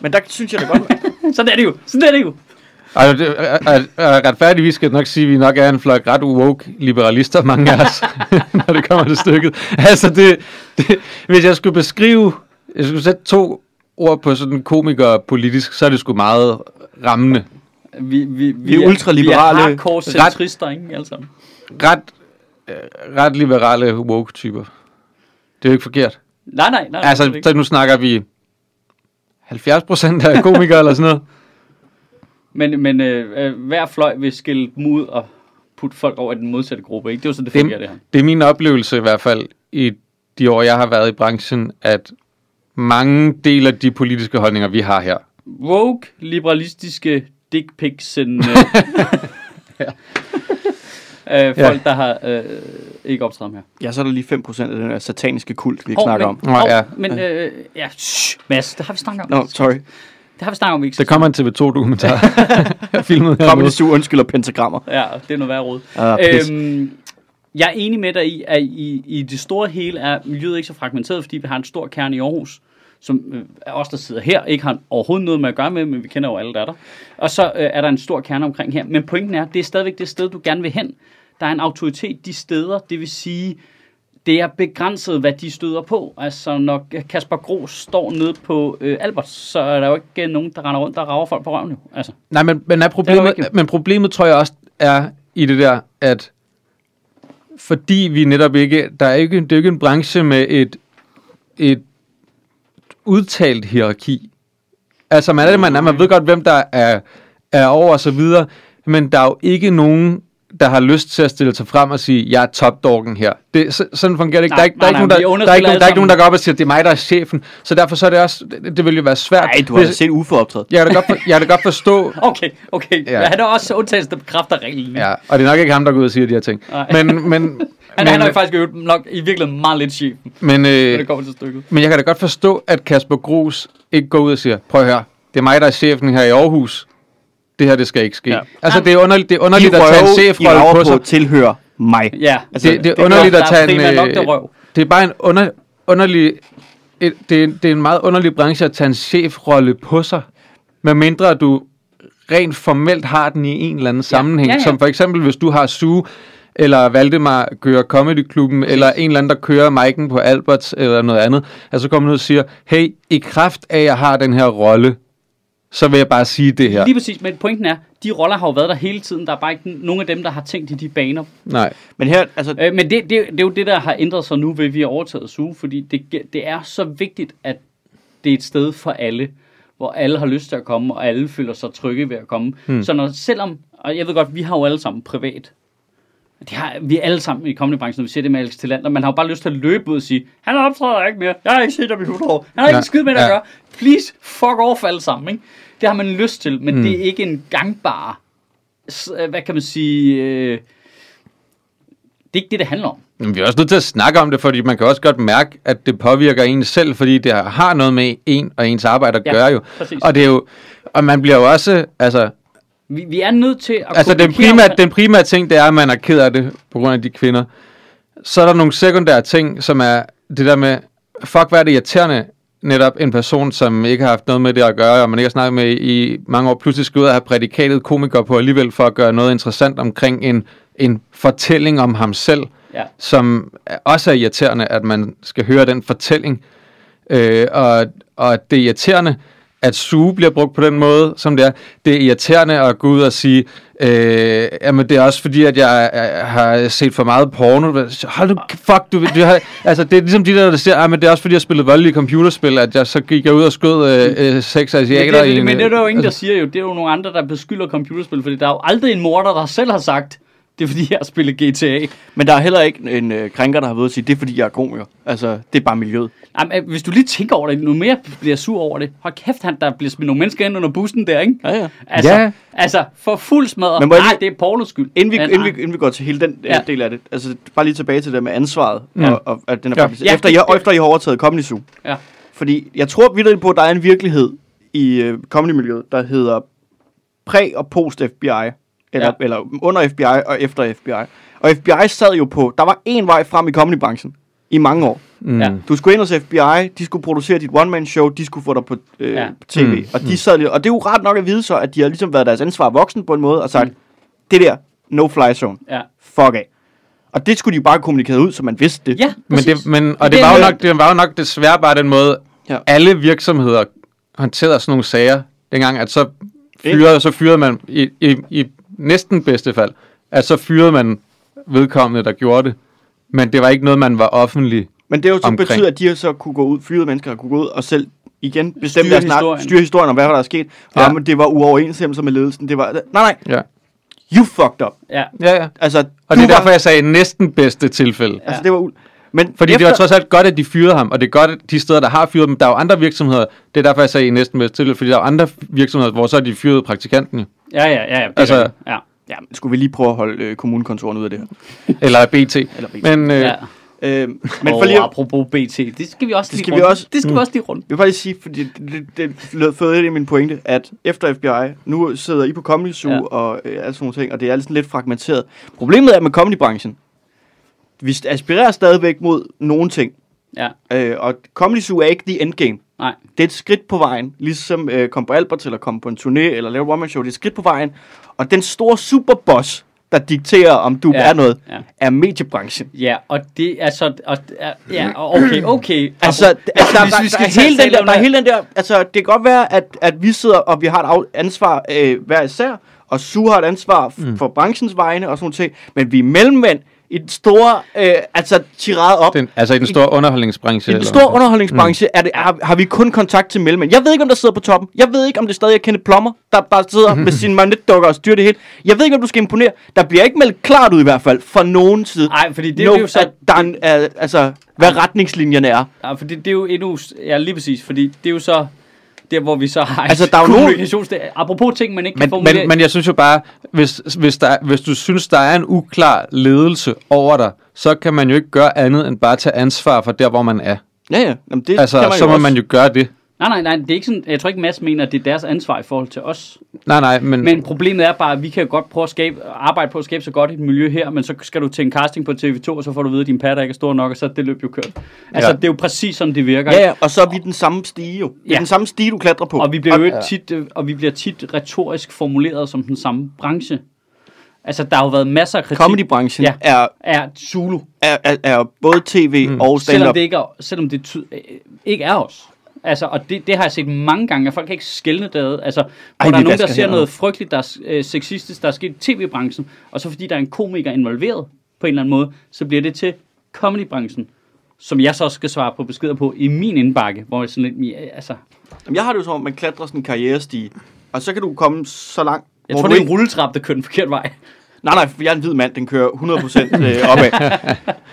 Men der synes jeg det godt. Sådan er det jo. Sådan er det jo. Altså, det, er, er retfærdigvis skal jeg nok sige, at vi nok er en flok ret woke liberalister, mange af os, når det kommer til stykket. Altså, det, det, hvis jeg skulle beskrive, jeg skulle sætte to ord på sådan komiker politisk, så er det sgu meget rammende. Vi, vi, vi er ultraliberale. Vi er hardcore centrister, ikke? Altså. Ret, ret liberale woke-typer. Det er jo ikke forkert. Nej, nej, nej. Altså, så nu snakker vi halvfjerds procent af komikere eller sådan noget. Men, men øh, hver fløj vil skille dem ud og putte folk over i den modsatte gruppe, ikke? Det er jo sådan, det fungerer, det her. Det er min oplevelse i hvert fald i de år, jeg har været i branchen, at mange deler de politiske holdninger, vi har her. Woke, liberalistiske dick pics, øh, øh, folk, ja. der har øh, ikke optrædet her. Ja, så er der lige fem procent af den her sataniske kult, vi ikke oh, snakker men, om. Oh, ja. Men, øh, ja, shh, Mads, det har vi snakket om. Nå, no, sorry. Det har vi snakket om, ikke? Der kommer en T V to dokumentar. Jeg filmede her. Comedy Zoo undskylder pentagrammer. Ja, det er noget værre råd. Uh, øhm, jeg er enig med dig i, at i, i det store hele er miljøet ikke så fragmenteret, fordi vi har en stor kerne i Aarhus, som øh, os, der sidder her, ikke har overhovedet noget med at gøre med, men vi kender jo alle, der er der. Og så øh, er der en stor kerne omkring her. Men pointen er, det er stadigvæk det sted, du gerne vil hen. Der er en autoritet de steder, det vil sige... Det er begrænset, hvad de støder på. Altså, når Kasper Grus står nede på øh, Alberts, så er der jo ikke nogen, der render rundt, der rager folk på røven. Jo. Altså. Nej, men, men, er problemet, er men problemet tror jeg også er i det der, at fordi vi netop ikke, der er ikke, det er jo ikke en branche med et, et udtalt hierarki. Altså, man er det, man er. Man ved godt, hvem der er, er over og så videre, men der er jo ikke nogen... der har lyst til at stille sig frem og sige, jeg er topdoggen her. Det, så, sådan fungerer det ikke. Der er ikke, nej, der, nej, der, der, der, der, der ikke nogen, der går op og siger, det er mig, der er chefen. Så derfor så er det også, det, det vil jo være svært. Nej, du har da set U F O-optræd. Jeg kan da godt, jeg kan da godt forstå. Okay, okay. Ja. Han er også undtagelsen, der bekræfter reglen. Ja, og det er nok ikke ham, der går ud og siger de her ting. Men, men, men, han er nok faktisk øvrigt nok i virkeligheden meget lidt chefen, men, øh, når det kommer til stykket. Men jeg kan da godt forstå, at Kasper Grus ikke går ud og siger, prøv at høre, det er mig, der er chefen her i Aarhus. Det her, det skal ikke ske. Ja. Altså, det er underligt, det er underligt at tage en chefrolle på sig. På tilhører mig. Ja. Altså, det, det, det er underligt at tage en... Nok, det, er det er bare en under, underlig... Et, det, er, det er en meget underlig branche at tage en chefrolle på sig, medmindre du rent formelt har den i en eller anden ja. sammenhæng. Ja, ja. Som for eksempel, hvis du har Zulu, eller Valdemar kører Comedyklubben, eller en eller anden, der kører mic'en på Alberts, eller noget andet. Altså, så kommer du ud og siger, hey, i kraft af, at jeg har den her rolle, så vil jeg bare sige det her. Lige præcis, men pointen er, de roller har jo været der hele tiden. Der er bare ikke nogen af dem, der har tænkt i de baner. Nej. Men, her, altså... øh, men det, det, det er jo det, der har ændret sig nu, ved vi har overtaget Zoo, fordi det, det er så vigtigt, at det er et sted for alle, hvor alle har lyst til at komme, og alle føler sig trygge ved at komme. Hmm. Så når, selvom, og jeg ved godt, vi har jo alle sammen privat, det har, vi er alle sammen i comedybranchen, når vi ser det med Alex Tilland, og man har jo bare lyst til at løbe ud og sige, han optræder ikke mere, jeg har ikke set ham i hundrede år, han har ikke ja, en skid med det ja. at gøre, please fuck off alle sammen, ikke? Det har man lyst til, men mm. det er ikke en gangbar, hvad kan man sige, øh, det er ikke det, det handler om. Men vi er også nødt til at snakke om det, fordi man kan også godt mærke, at det påvirker en selv, fordi det har noget med en og ens arbejde at ja, gøre jo. Præcis. Og det er jo, og man bliver jo også, altså, Vi, vi er nødt til at... Altså den primære, den primære ting, det er, at man er ked af det, på grund af de kvinder. Så er der nogle sekundære ting, som er det der med, fuck, hvad er det irriterende, netop en person, som ikke har haft noget med det at gøre, og man ikke har snakket med i mange år, pludselig skal ud og have prædikatet komikere på alligevel, for at gøre noget interessant omkring en, en fortælling om ham selv, ja. Som også er irriterende, at man skal høre den fortælling. Øh, og, og det er irriterende, at suge bliver brugt på den måde, som det er. Det er irriterende at gå ud og sige, øh, jamen det er også fordi, at jeg, jeg har set for meget porno. Hold nu, fuck, du, du har... Altså, det er ligesom de der, der siger, men det er også fordi, jeg spillede voldelige computerspil, at jeg så gik jeg ud og skød øh, seks asiater i en... Men det er jo ingen, der siger jo. Det er jo nogle andre, der beskylder computerspil, fordi der er jo aldrig en morder, der selv har sagt, det er fordi, jeg har spillet G T A. Men der er heller ikke en øh, krænker, der har været at sige, det er fordi, jeg er komiker. Altså, det er bare miljøet. Jamen, hvis du lige tænker over det, nu mere bliver sur over det. Hold kæft, han, der bliver smidt nogle mennesker ind under bussen der, ikke? Ja, ja. Altså, ja. altså for fuld smadret. Nej, det er pornos skyld. Inden vi, ja, inden, vi, inden vi går til hele den ja. del af det, altså bare lige tilbage til det med ansvaret. Ja. Og, og, at den er ja. Ja, efter, jeg, efter jeg har overtaget Comedy Zoo. Ja. Fordi jeg tror vildt på, at der er en virkelighed i øh, comedy-miljøet, der hedder præ- og post-F B I. Eller, ja. eller under F B I og efter F B I. Og F B I sad jo på, der var én vej frem i comedybranchen i mange år. Mm. Ja. Du skulle ind hos F B I, de skulle producere dit one-man-show, de skulle få dig på øh, ja. T V. Mm. Og, de sad, og det er jo ret nok at vide så, at de har ligesom været deres ansvar voksen på en måde, og sagt, mm. det der, no-fly zone, ja. Fuck af. Og det skulle de jo bare kommunikere ud, så man vidste det. Ja, men det men, og det, det, var jo nok, det var jo nok desværre bare den måde, ja. Alle virksomheder håndterede sådan nogle sager, dengang, at så fyrede, så fyrede man i... i, i næsten bedste fald, at så fyrede man vedkommende, der gjorde det. Men det var ikke noget, man var offentlig. Men det er jo så betyder, at de så kunne gå ud, fyrede mennesker kunne gå ud og selv igen bestemme styre deres historien. Styre historien om, hvad der er sket. Ja. Jamen, det var uoverensstemmelser med ledelsen. Det var... Nej, nej. Ja. You fucked up. Ja, ja. ja. Altså, og det er var... derfor, jeg sagde næsten bedste tilfælde. Ja. Altså, det var... Men fordi efter... det var trods alt godt, at de fyrede ham, og det er godt, at de steder, der har fyret dem, der er jo andre virksomheder, det er derfor, jeg sagde i næsten bedste tilfælde, fordi der er jo andre virksomheder, hvor så er de fyret praktikanten. Ja, ja, ja. ja. Altså, ja. ja. ja skulle vi lige prøve at holde øh, kommunekontoren ud af det her? Eller B T. Eller B T. Men, øh, ja. øh, men oh, for lige... apropos B T, det skal vi også det lige rundt. Også... Det skal mm. vi også lige rundt. Jeg vil faktisk sige, fordi det, det, det førte ind i min pointe, at efter F B I, nu sidder I på Comedy Zoo ja. Og øh, alt sådan nogle ting, og det er sådan lidt fragmenteret. Problemet er med comedybranchen. Vi aspirerer stadigvæk mod nogle ting. Ja. Øh, og Comedy Zoo er ikke the endgame. Nej. Det er et skridt på vejen, ligesom øh, komme på Alberts, eller komme på en turné, eller lave one-man show. Det er et skridt på vejen. Og den store superboss, der dikterer, om du ja. Er noget, ja. Er mediebranchen. Ja, og det er så... Og, ja, okay, okay. Altså, altså der, der, der, der, er hele den der, der er hele den der... Altså, det kan godt være, at, at vi sidder, og vi har et ansvar øh, hver især, og Sue har et ansvar f- mm. for branchens vegne, og sådan noget ting. Men vi er mellemmænd, i den store, øh, altså tirade op. Den, altså i den store I, underholdningsbranche? I den store underholdningsbranche mm. er det, er, har vi kun kontakt til mellemmænd. Jeg ved ikke, om der sidder på toppen. Jeg ved ikke, om det stadig er Kenneth Plummer, der bare sidder med sine magnetdukker og styrer det helt. Jeg ved ikke, om du skal imponere. Der bliver ikke meldt klart ud i hvert fald fra nogen side. Nej, fordi det er no, jo så... Der er en, er, altså, hvad retningslinjerne er. Nej, for det, det er jo endnu... Ja, lige præcis. Fordi det er jo så... Der, hvor vi så har altså, der er kommunikationsdag. Apropos ting, man ikke men, kan formulere. Men, men jeg synes jo bare, hvis, hvis, der, hvis du synes, der er en uklar ledelse over dig, så kan man jo ikke gøre andet, end bare tage ansvar for der, hvor man er. Ja, ja. Jamen, det altså, så må også. Man jo gøre det. Nej, nej, nej. Det er ikke sådan, jeg tror ikke, Mads mener, at det er deres ansvar i forhold til os. Nej, nej. Men, men problemet er bare, at vi kan godt prøve at skabe, arbejde på at skabe så godt et miljø her, men så skal du til en casting på T V to, og så får du vide, at din patter ikke er stor nok, og så er det løb jo kørt. Altså, ja. Det er jo præcis sådan, det virker. Ja, ja, og så er vi den samme stige jo. Det er ja. Den samme stige, du klatrer på. Og vi bliver jo ja. tit, og vi bliver tit retorisk formuleret som den samme branche. Altså, der har jo været masser af kritik. Comedybranchen ja, er... er Zulu. Er, er, er både T V mm. og stand-up. Selvom det ikke er, selvom det ty- ikke er os. Altså, og det, det har jeg set mange gange, at folk kan ikke skelne derved. Altså, hvor Ej, der er nogen, der ser noget frygteligt, der er øh, sexistisk, der er sket i tv-branchen, og så fordi der er en komiker involveret på en eller anden måde, så bliver det til comedybranchen, som jeg så skal svare på beskeder på i min indbakke, hvor jeg sådan lidt, altså... Jamen, jeg har det jo som om, man klatrer sådan en karrierestige, og så kan du komme så langt... Jeg tror, det er en rulletrappe, der kører den forkert vej. Nej, nej, jeg er en hvid mand, den kører hundrede procent øh, opad.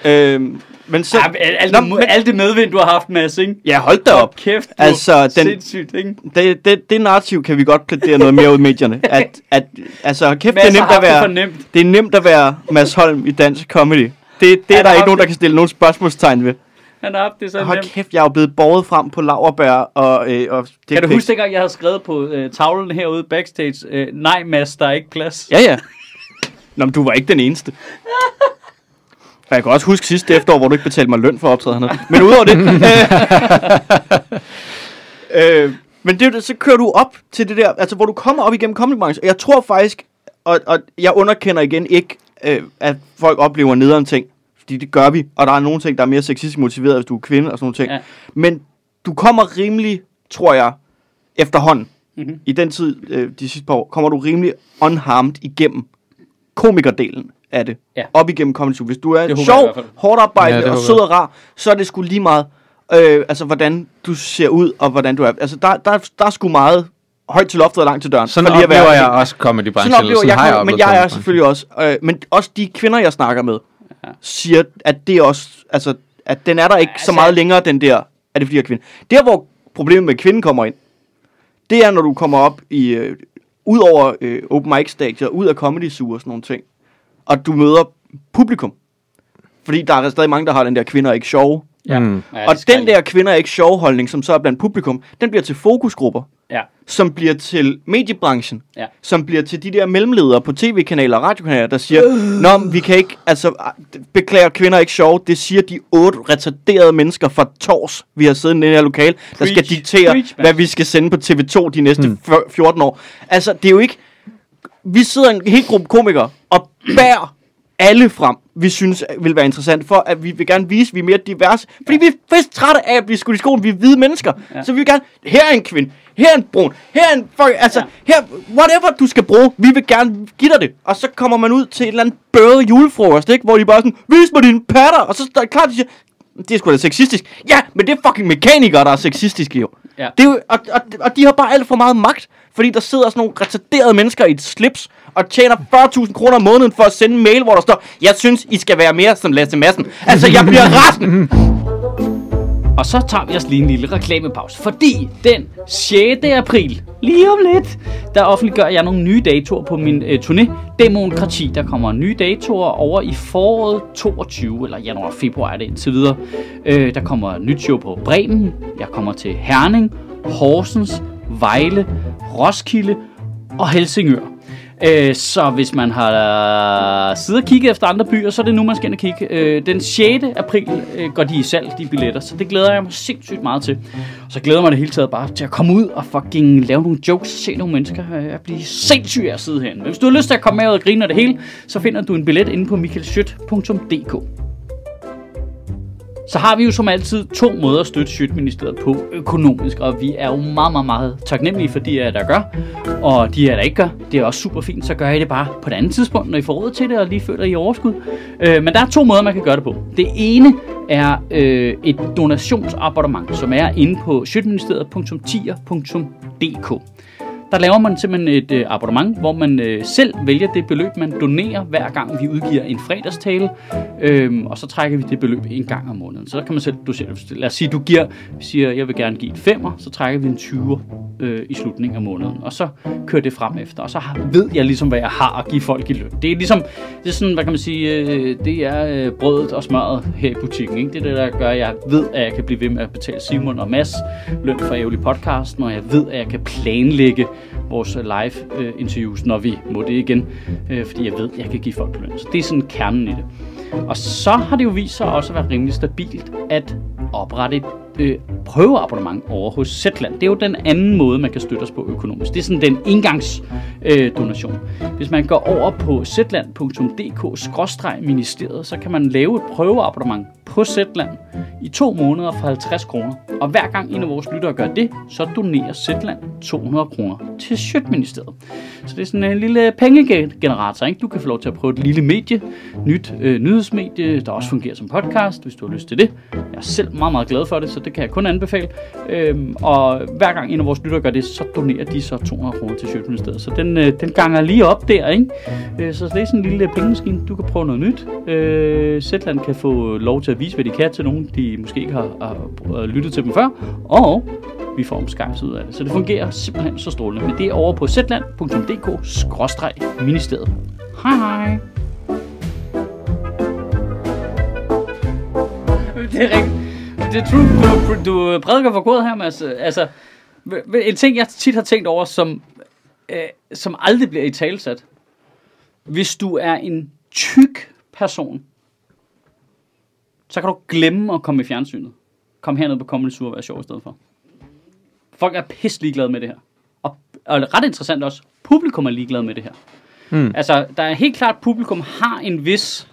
øhm, men så... Ja, men alt, Nå, men... alt det medvind, du har haft, Mads, ikke? Ja, hold da op. Kæft, altså, den... sindssygt, ikke? Det, det, det narrativ kan vi godt plædere noget mere ud i medierne. At, at, altså, kæft, Mads, det er nemt at være... Det, nemt. det er nemt at være Mads Holm i dansk comedy. Det, det er der ikke nogen, der kan stille nogen spørgsmålstegn ved. Han har haft det sådan. Hold kæft, jeg er jo blevet båret frem på laurbær og, øh, og kan du huske dengang, jeg havde skrevet på øh, tavlen herude backstage, øh, nej Mads, der er ikke plads. Ja, ja. Nå, men du var ikke den eneste. Og jeg kan også huske sidste efterår, hvor du ikke betalte mig løn for at optræde hernede. Men udover det... Øh, øh, men det, så kører du op til det der, altså hvor du kommer op igennem comedybranchen. Og jeg tror faktisk, og, og jeg underkender igen ikke, øh, at folk oplever nederen ting. Fordi det gør vi. Og der er nogle ting, der er mere sexistisk motiveret, hvis du er kvinde og sådan nogle ting. Ja. Men du kommer rimelig, tror jeg, efterhånden. Mm-hmm. I den tid, øh, de sidste par år, kommer du rimelig unharmed igennem komikerdelen af det. Ja. Op igennem Comedy Zoo. Hvis du er sjov, hårdt arbejde ja, og sød og rar, så er det sgu lige meget, øh, altså hvordan du ser ud, og hvordan du er. Altså der, der, der er sgu meget højt til loftet og langt til døren. Sådan oplever jeg, jeg også comedybranchen. Sådan oplever jeg, jeg, men jeg er selvfølgelig også, øh, men også de kvinder, jeg snakker med, ja, siger, at det også, altså, at den er der ikke ja, så meget jeg... længere, den der, er det fordi jeg er kvinde. Der, hvor problemet med kvinden kommer ind, det er, når du kommer op i, øh, ud over øh, open mic stage, ud af Comedy Zoo og sådan nogle ting, og du møder publikum. Fordi der er stadig mange, der har den der kvinder er ikke sjove. Ja. Mm. Og den der kvinder er ikke sjove holdning, som så er blandt publikum, den bliver til fokusgrupper, ja, som bliver til mediebranchen, ja, som bliver til de der mellemledere på tv-kanaler og radiokanaler, der siger, øh. Nå, vi kan ikke, altså, beklager kvinder er ikke sjove, det siger de otte retarderede mennesker fra Tårs, vi har siddet i det her lokale, der skal diktere, Preach, hvad vi skal sende på T V to de næste hmm. fjorten år. Altså, det er jo ikke... Vi sidder en hel gruppe komikere og bærer alle frem, vi synes vil være interessant, for at vi vil gerne vise, at vi er mere diverse. Fordi ja, vi er fest trætte af at blive skudt i skolen, vi er hvide mennesker. Ja. Så vi vil gerne, her er en kvinde, her er en brun, her er en fuck, altså, ja, her, whatever du skal bruge, vi vil gerne give dig det. Og så kommer man ud til et eller andet bøget julefrokost, ikke? Hvor de bare sådan, vis mig dine patter, og så er det klart, de siger, det er sgu da sexistisk. Ja, men det er fucking mekanikere, der er sexistiske jo. Ja. Det er jo og, og, og de har bare alt for meget magt, fordi der sidder sådan nogle retarderede mennesker i et slips og tjener fyrre tusind kroner om måneden for at sende en mail, hvor der står, jeg synes, I skal være mere som Lasse Madsen. Altså, jeg bliver rasende. Og så tager vi os lige en lille reklamepause, fordi den sjette april, lige om lidt, der offentliggør jeg nogle nye datoer på min øh, turné Demokrati. Der kommer nye datoer over i foråret toogtyve, eller januar, februar er det indtil videre. Øh, der kommer nyt show på Bremen, jeg kommer til Herning, Horsens, Vejle, Roskilde og Helsingør. Øh, så hvis man har siddet og kigget efter andre byer, så er det nu, man skal ind og kigge. Øh, den sjette april øh, går de i salg, de billetter, så det glæder jeg mig sindssygt meget til. Og så glæder jeg mig det hele taget bare til at komme ud og fucking lave nogle jokes, se nogle mennesker. Jeg bliver sindssyg af at sidde herinde. Hvis du har lyst til at komme med og grine og det hele, så finder du en billet inde på michael schødt punktum d k. Så har vi jo som altid to måder at støtte Sjøtministeriet på økonomisk, og vi er jo meget, meget, meget taknemmelige for de af jer, der gør, og de af jer, der ikke gør. Det er også super fint, så gør I det bare på et andet tidspunkt, når I får råd til det, og lige føler I overskud. Øh, men der er to måder, man kan gøre det på. Det ene er øh, et donationsabonnement, som er inde på sjøtministeriet punktum tier punktum d k. Der laver man simpelthen et øh, abonnement, hvor man øh, selv vælger det beløb, man donerer, hver gang vi udgiver en fredagstale. Øhm, og så trækker vi det beløb en gang om måneden. Så der kan man selv dosere. Lad os sige, du giver, siger, jeg vil gerne give en femmer, så trækker vi en tyver øh, i slutningen af måneden. Og så kører det frem efter. Og så har, ved jeg ligesom, hvad jeg har at give folk i løn. Det er ligesom, det er sådan, hvad kan man sige, øh, det er øh, brødet og smørret her i butikken. Ikke? Det er det, der gør, at jeg ved, at jeg kan blive ved med at betale Simon og Mads løn for ævlig podcasten, og jeg ved, at jeg kan planlægge vores live interviews, når vi må det igen, fordi jeg ved, at jeg kan give folk løn. Så det er sådan kernen i det. Og så har det jo vist sig også at være rimelig stabilt at oprette et øh, prøveabonnement over hos Zetland. Det er jo den anden måde, man kan støtte os på økonomisk. Det er sådan den engangs øh, donation. Hvis man går over på zetland punktum d k skråstreg ministeriet, så kan man lave et prøveabonnement på Zetland i to måneder for halvtreds kroner. Og hver gang en af vores lyttere gør det, så donerer Zetland to hundrede kroner til Sjøtministeriet. Så det er sådan en lille pengegenerator, ikke? Du kan få lov til at prøve et lille medie, nyt øh, nyhedsmedie, der også fungerer som podcast, hvis du har lyst til det. Jeg er selv meget, meget glad for det, så det kan jeg kun anbefale. Øhm, og hver gang en af vores lyttere gør det, så donerer de så to hundrede kroner til Sjøtministeriet. Så den, øh, den ganger lige op der, ikke? Øh, så det er sådan en lille pengemaskine. Du kan prøve noget nyt. Øh, Zetland kan få lov til at vise, hvad de kan til nogen, de måske ikke har, har lyttet til dem før. Og vi får en skams ud af det. Så det fungerer simpelthen så strålende. Men det er over på zetland punktum d k skråstreg ministeriet. Hej hej! Det er rigtigt. Det er true. Du, du prædiker for gået her, Mads. Altså, en ting, jeg tit har tænkt over, som, øh, som aldrig bliver italesat. Hvis du er en tyk person, så kan du glemme at komme i fjernsynet. Kom hernede på Comedy Zoo og være sjov i stedet for. Folk er pisse ligeglade med det her. Og, og ret interessant også, publikum er ligeglade med det her. Mm. Altså, der er helt klart, at publikum har en vis...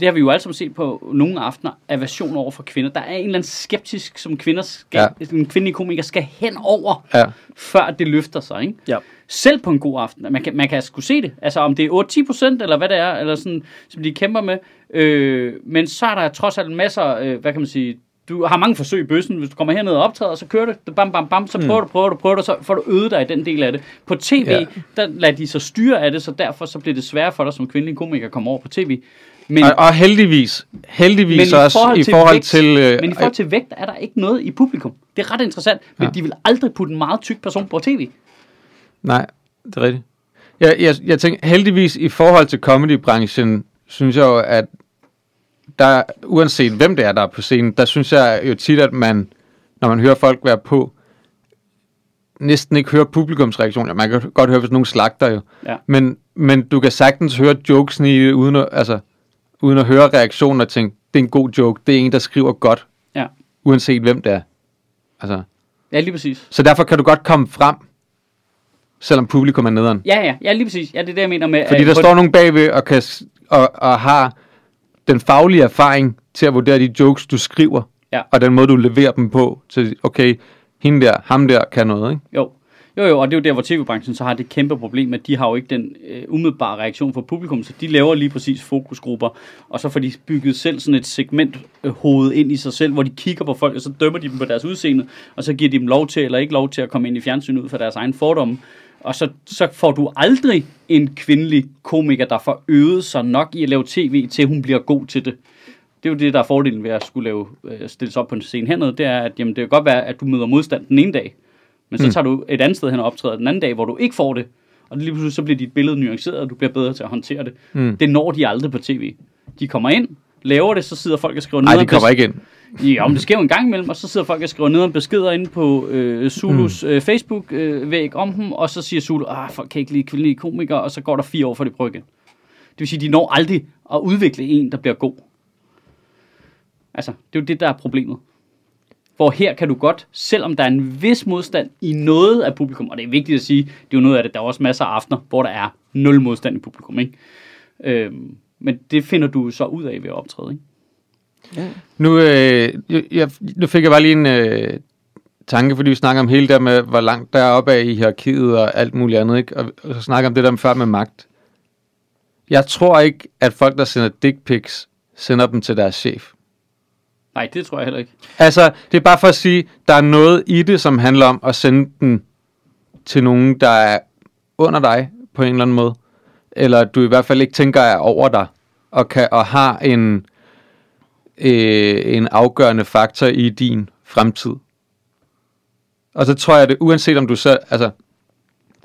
Det har vi jo alle sammen set på nogle aftener, aversion over for kvinder. Der er en eller anden skeptisk, som kvinder skal, ja. en kvindelig komiker skal hen over, ja. før det løfter sig. Ikke? Ja. Selv på en god aften. Man kan, man kan sgu se det. Altså om det er otte til ti procent, eller hvad det er, eller sådan, som de kæmper med. Øh, men så er der trods alt masser, øh, hvad kan man sige, du har mange forsøg i bøssen. Hvis du kommer herned og optræder, så kører det, bam, bam, bam, så prøver mm. du, prøver du, prøver du, så får du øget dig i den del af det. På tv, ja. der lader de så styre af det, så derfor så bliver det sværere for dig som kvindelig komiker at komme over på tv. Men, og, og heldigvis, heldigvis også i forhold til, i forhold vægt, til øh, men i forhold til vægt er der ikke noget i publikum. Det er ret interessant, men ja. de vil aldrig putte en meget tyk person på tv. Nej, det er rigtigt. Jeg, jeg, jeg tænker, heldigvis i forhold til comedybranchen, synes jeg jo, at der, uanset hvem det er, der er på scenen, der synes jeg jo tit, at man, når man hører folk være på, næsten ikke hører publikumsreaktioner. Man kan godt høre, hvis nogen slagter jo. Ja. Men, men du kan sagtens høre jokesen i uden at, altså, uden at høre reaktionen og tænke, det er en god joke, det er en, der skriver godt, ja. uanset hvem det er. Altså. Ja, lige præcis. Så derfor kan du godt komme frem, selvom publikum er nederen. Ja, ja, ja, lige præcis. Ja, det er det, jeg mener med... Fordi der står nogen bagved og, kan, og, og har den faglige erfaring til at vurdere de jokes, du skriver, ja. og den måde, du leverer dem på, til okay, hende der, ham der kan noget, ikke? Jo. Jo, jo, og det er jo der, hvor tv-branchen så har det kæmpe problem, at de har jo ikke den øh, umiddelbare reaktion fra publikum, så de laver lige præcis fokusgrupper, og så får de bygget selv sådan et segment øh, hoved ind i sig selv, hvor de kigger på folk, og så dømmer de dem på deres udseende, og så giver de dem lov til eller ikke lov til at komme ind i fjernsynet ud fra deres egen fordomme. Og så, så får du aldrig en kvindelig komiker, der får øvet sig nok i at lave tv, til hun bliver god til det. Det er jo det, der er fordelen ved at skulle lave, øh, stilles op på en scene hernede, det er, at jamen, det kan godt være, at du møder modstand den ene dag, men så tager du et andet sted hen og optræder den anden dag, hvor du ikke får det. Og lige pludselig så bliver dit billede nuanceret, og du bliver bedre til at håndtere det. Mm. Det når de aldrig på tv. De kommer ind, laver det, så sidder folk og skriver ned. Nej, de kommer ikke ind. Ja, om det sker jo en gang imellem, og så sidder folk og skriver ned om beskeder inde på øh, Zulus mm. øh, Facebook-væg øh, om dem, og så siger Zulu, ah, folk kan ikke lide kvindelige komikere, og så går der fire år, for de prøver igen. Det vil sige, de når aldrig at udvikle en, der bliver god. Altså, det er jo det, der er problemet. Hvor her kan du godt, selvom der er en vis modstand i noget af publikum, og det er vigtigt at sige, det er jo noget af det, der er også masser af aftener, hvor der er nul modstand i publikum, ikke? Øhm, men det finder du så ud af ved at optræde, ikke? Ja. Nu, øh, jeg, nu fik jeg bare lige en øh, tanke, fordi vi snakker om hele det med, hvor langt der er op af i hierarkiet og alt muligt andet, ikke? Og, og så snakker om det der med før med magt. Jeg tror ikke, at folk, der sender dick pics, sender dem til deres chef. Nej, det tror jeg heller ikke. Altså, det er bare for at sige, der er noget i det, som handler om at sende den til nogen, der er under dig på en eller anden måde. Eller du i hvert fald ikke tænker er over dig, og, kan, og har en, øh, en afgørende faktor i din fremtid. Og så tror jeg det, uanset om du så, altså,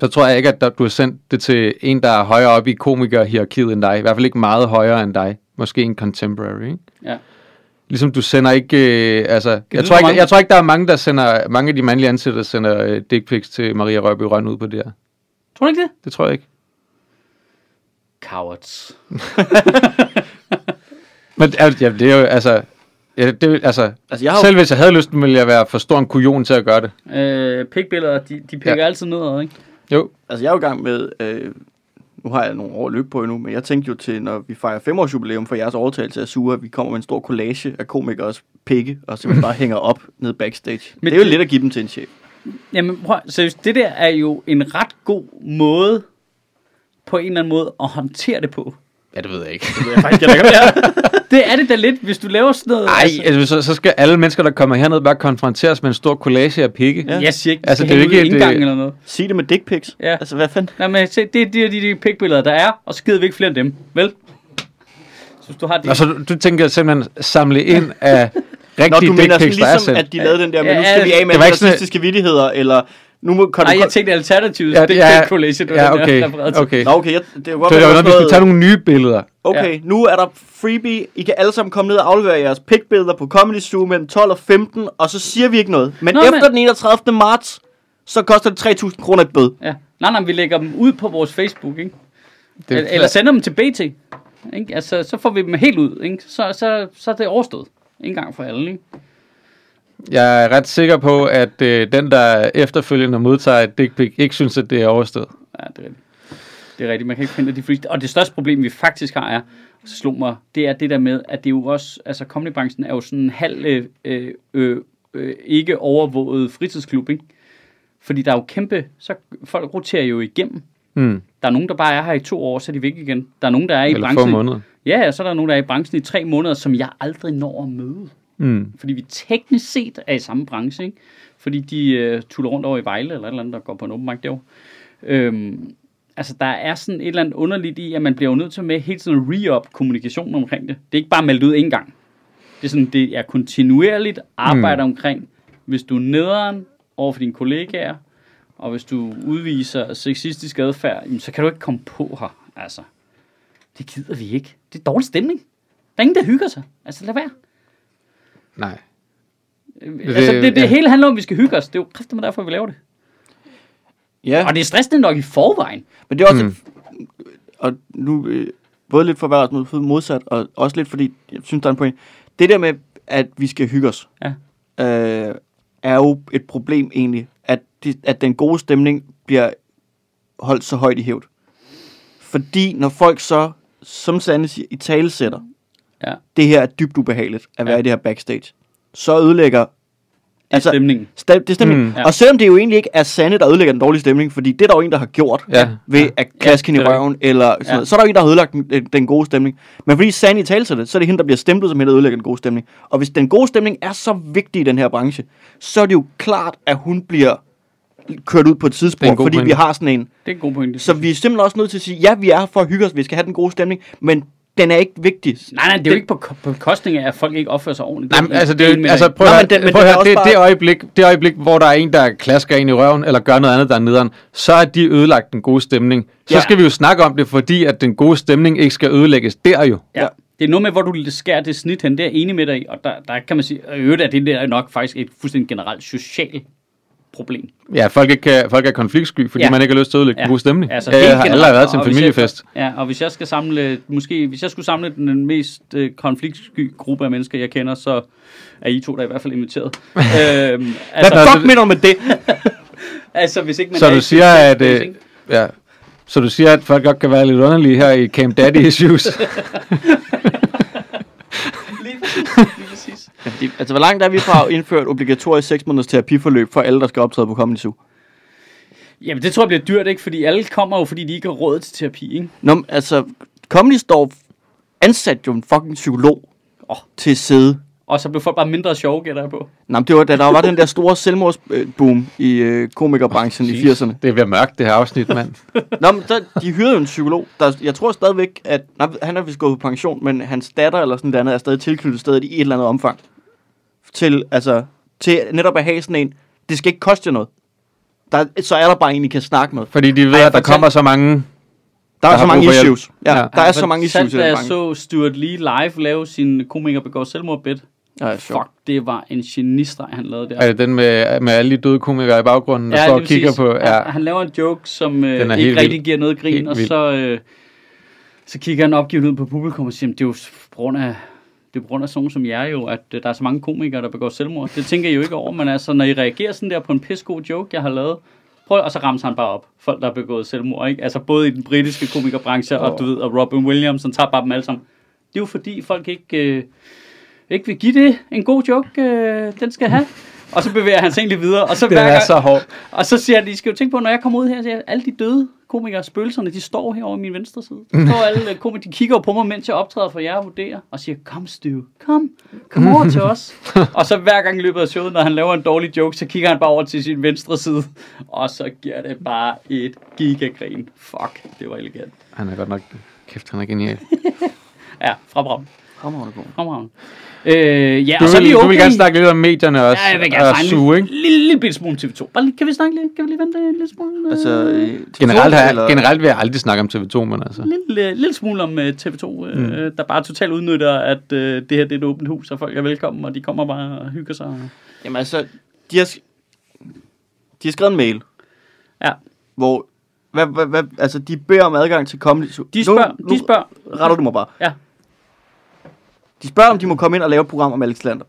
så tror jeg ikke, at du har sendt det til en, der er højere oppe i komikerhierarkiet end dig. I hvert fald ikke meget højere end dig. Måske en contemporary, ikke? Ja. Ligesom du sender ikke, øh, altså, jeg tror ikke, jeg tror ikke, der er mange, der sender, mange af de mandlige ansatte, der sender øh, dick pics til Maria Rødby Rønne ud på det her. Tror du ikke det? Det tror jeg ikke. Cowards. Men ja, det er jo, altså, ja, det, altså, altså jeg har selv jo... hvis jeg havde lyst, ville jeg være for stor en kujon til at gøre det. Øh, pikbilleder, de, de pikker ja. altid nedad, ikke? Jo. Altså, jeg er jo i gang med, øh, nu har jeg nogle år løb på endnu, men jeg tænkte jo til, når vi fejrer femårs jubilæum for jeres overtagelse af Sura, at vi kommer med en stor collage af komikers pikke, og simpelthen bare hænger op ned backstage. Men det er jo lidt at give dem til en chef. Jamen prøv, seriøst, det der er jo en ret god måde, på en eller anden måde, at håndtere det på. Ja, det ved jeg ikke. Det, ved jeg faktisk, jeg det er det da lidt, hvis du laver sådan noget. Nej, altså. altså, så, så skal alle mennesker, der kommer herned, bare konfronteres med en stor collage af pikke. Ja. Jeg siger ikke, altså, det er ikke et, indgang eller noget. Sig det med dick pics. Ja. Altså, hvad fanden? Nej, men se, det er de, de, de pikbilleder, der er, og skider vi ikke flere af dem, vel? Synes, du har det. Altså, du, du tænker simpelthen samle ind af rigtige dick pics, der er sendt. Nå, du mener sådan ligesom, at de lavede den der, men ja, nu skal vi af med racistiske vittigheder, eller... Nu må, kan Ej, du, jeg tænkte alternativet. Ja, det er collation. Ja, okay. Der, okay. Nå, okay. Jeg, det er godt, så det var noget, vi skulle tage nogle nye billeder. Okay, ja. Nu er der freebie. I kan alle sammen komme ned og aflevere jeres pikbilleder på Comedy Zoo mellem tolv og femten, og så siger vi ikke noget. Men Nå, efter men... den enogtredivte marts, så koster det tre tusind kroner et bøde. Ja. Nej, nej, vi lægger dem ud på vores Facebook, ikke? Det, Eller sender dem til B T, ikke? Altså, så får vi dem helt ud, ikke? Så, så, så er det overstået. En gang for alle, ikke? Jeg er ret sikker på, at øh, den, der efterfølgende modtager et dick pic, ikke synes, at det er overstået. Ja, det er rigtigt. Det er rigtigt. Man kan ikke finde de fleste. Og det største problem, vi faktisk har, er, så slog mig, det er det der med, at det jo også, altså comedybranchen er jo sådan en halv øh, øh, øh, ikke overvåget fritidsklub, ikke? Fordi der er jo kæmpe, så folk roterer jo igennem. Mm. Der er nogen, der bare er her i to år, så er de væk igen. Der er nogen, der er i Eller branchen. Eller få måneder. Ja, så er der nogen, der er i branchen i tre måneder, som jeg aldrig når at møde. Mm. Fordi vi teknisk set er i samme branche, ikke? Fordi de øh, tuller rundt over i Vejle, eller et eller andet, der går på en open mic derovre. Øhm, altså, der er sådan et eller andet underligt i, at man bliver jo nødt til med hele tiden re-up kommunikationen omkring det. Det er ikke bare meldt ud en gang. Det er sådan, det er kontinuerligt arbejde mm. omkring, hvis du er nederen over for dine kollegaer, og hvis du udviser sexistisk adfærd, jamen, så kan du ikke komme på her, altså. Det gider vi ikke. Det er dårlig stemning. Der er ingen, der hygger sig. Altså, lad være. Nej. Altså, det, det ja. hele handler om, at vi skal hygge os. Det er jo kræftigt, derfor vi laver det. Ja. Og det er stressende nok i forvejen. Men det er også mm. et, og nu både lidt forværret og modsat, og også lidt, fordi jeg synes, der er en point. Det der med, at vi skal hygge os, ja. øh, er jo et problem egentlig, at, det, at den gode stemning bliver holdt så højt i hævd. Fordi når folk så, som Sande siger, i talesætter, ja. Det her er dybt ubehageligt at være ja. I det her backstage. Så ødelægger det altså, stemningen. Sta- det er stemningen. Mm. Ja. Og selvom det jo egentlig ikke er Sande, der ødelægger den dårlige stemning, fordi det er der jo en, der har gjort ja. Ved at klaske ja, i røven, eller sådan ja. Noget. Så er der jo en, der har ødelagt den, den gode stemning. Men fordi Sande i talesætter det, så er det hende, der bliver stemplet som hende, der ødelægger den gode stemning. Og hvis den gode stemning er så vigtig i den her branche, så er det jo klart, at hun bliver kørt ud på et tidspunkt, fordi pointe. Vi har sådan en. Det er en god pointe. Så vi er simpelthen også nødt til at sige, ja, vi er her for at hygge os, vi skal have den gode stemning, men den er ikke vigtig. Nej, nej, det er den, jo ikke på, på kostning af, at folk ikke opfører sig ordentligt. Nej, men altså, det er, altså prøv at høre, det øjeblik, hvor der er en, der klasker ind i røven, eller gør noget andet, der er nederen, så er de ødelagt den gode stemning. Så ja. Skal vi jo snakke om det, fordi at den gode stemning ikke skal ødelægges. Der jo. Ja. Det er noget med, hvor du skærer det snit hen, det er enig med dig i, og der, der kan man sige, øvrigt er det der nok faktisk et fuldstændig generelt socialt problem. Ja, folk, ikke, folk er konfliktsky, fordi ja. Man ikke har lyst til at ødelægge ja. God stemning. Altså, jeg generelt, har aldrig været til en familiefest. Jeg, ja, og hvis jeg skal samle, måske, hvis jeg skulle samle den mest øh, konfliktsky gruppe af mennesker, jeg kender, så er I to der i hvert fald inviteret. øhm, altså, hvad fuck mener du med det? altså, hvis ikke man så du siger, at øh, ja, så du siger, at folk godt kan være lidt underlige her i Camp Daddy Issues. Det, altså, hvor langt er vi fra at indføre obligatorisk seks måneders terapiforløb for alle, der skal optræde på Comedy Zoo? Jamen, det tror jeg bliver dyrt, ikke? Fordi alle kommer jo, fordi de ikke har råd til terapi, ikke? Nå, altså, Comedy står ansat jo en fucking psykolog oh. til side. Og så blev folk bare mindre sjove, gætter jeg på. Nej, men det var, da der var den der store selvmordsboom i øh, komikerbranchen oh, i firserne. Det bliver mørkt, det her afsnit, mand. Nå, men der, de hyrede jo en psykolog. Der, jeg tror stadigvæk, at nej, han er vist gået på pension, men hans datter eller sådan noget andet er stadig tilknyttet stedet i et eller andet omfang. Til, altså, til netop at have sådan en, det skal ikke koste noget. Der, så er der bare en, I kan snakke med. Fordi de ved, Ej, at der kommer så mange. Der, der er så mange issues. Ja, ja. Der Ej, er så mange issues. Da jeg så Stuart Lee live lave sin komiker begår selvmordbid. Ej, fuck, det var en genistreg, han lavede der. Er det den med, med alle de døde komikere i baggrunden, der ja, står og kigger på? Ja. Han laver en joke, som øh, ikke rigtig giver noget grin, helt og så, øh, så kigger han opgivet ud på publikum og siger, det er jo på grund af Det er på grund af sådan som jeg jo, at uh, der er så mange komikere, der begår selvmord. Det tænker I jo ikke over, men altså, når I reagerer sådan der på en pissegod joke, jeg har lavet, prøv, og så ramser han bare op. Folk, der har begået selvmord, ikke? Altså, både i den britiske komikerbranche, oh. og du ved, og Robin Williams, han tager bare dem alle sammen. Det er jo fordi, folk ikke, øh, ikke vil give det en god joke, øh, den skal have. Og så bevæger han sig egentlig videre. Og så det er så hårdt. Og så siger han, I skal jo tænke på, når jeg kommer ud her, siger, alle de døde komikere, spøgelserne, de står her over min venstre side. De, står alle, komikere, de kigger på mig, mens jeg optræder for jer og vurderer, og siger, kom Steve, kom, kom over til os. Og så hver gang i løbet af showet, når han laver en dårlig joke, så kigger han bare over til sin venstre side, og så giver det bare et gigagrin. Fuck, det var elegant. Han er godt nok, kæft, han er genial. ja, fra Bram. Fremragende god. Fremragende. Øh, ja, du, og så vil, okay. Du vil gerne snakke lidt om medierne også. Ja, jeg vil gerne snakke en lille, lille bitte smule T V to. Bare, kan vi snakke lidt? Kan vi lige vente en lille smule? Øh, altså, generelt, har, generelt vil jeg aldrig snakke om T V to, men altså. En lille, lille smule om uh, T V to, øh, mm. der bare totalt udnytter, at øh, det her det er et åbent hus, og folk er velkommen, og de kommer bare og hygger sig. Jamen altså, de har, sk- de har skrevet en mail. Ja. Hvor, hvad, hvad, hvad, altså, de beder om adgang til Comedy Zoo. De spørger, nu, nu de spørger. Retter du mig bare. Ja. De spørger, om de må komme ind og lave et program om Alex Tilland.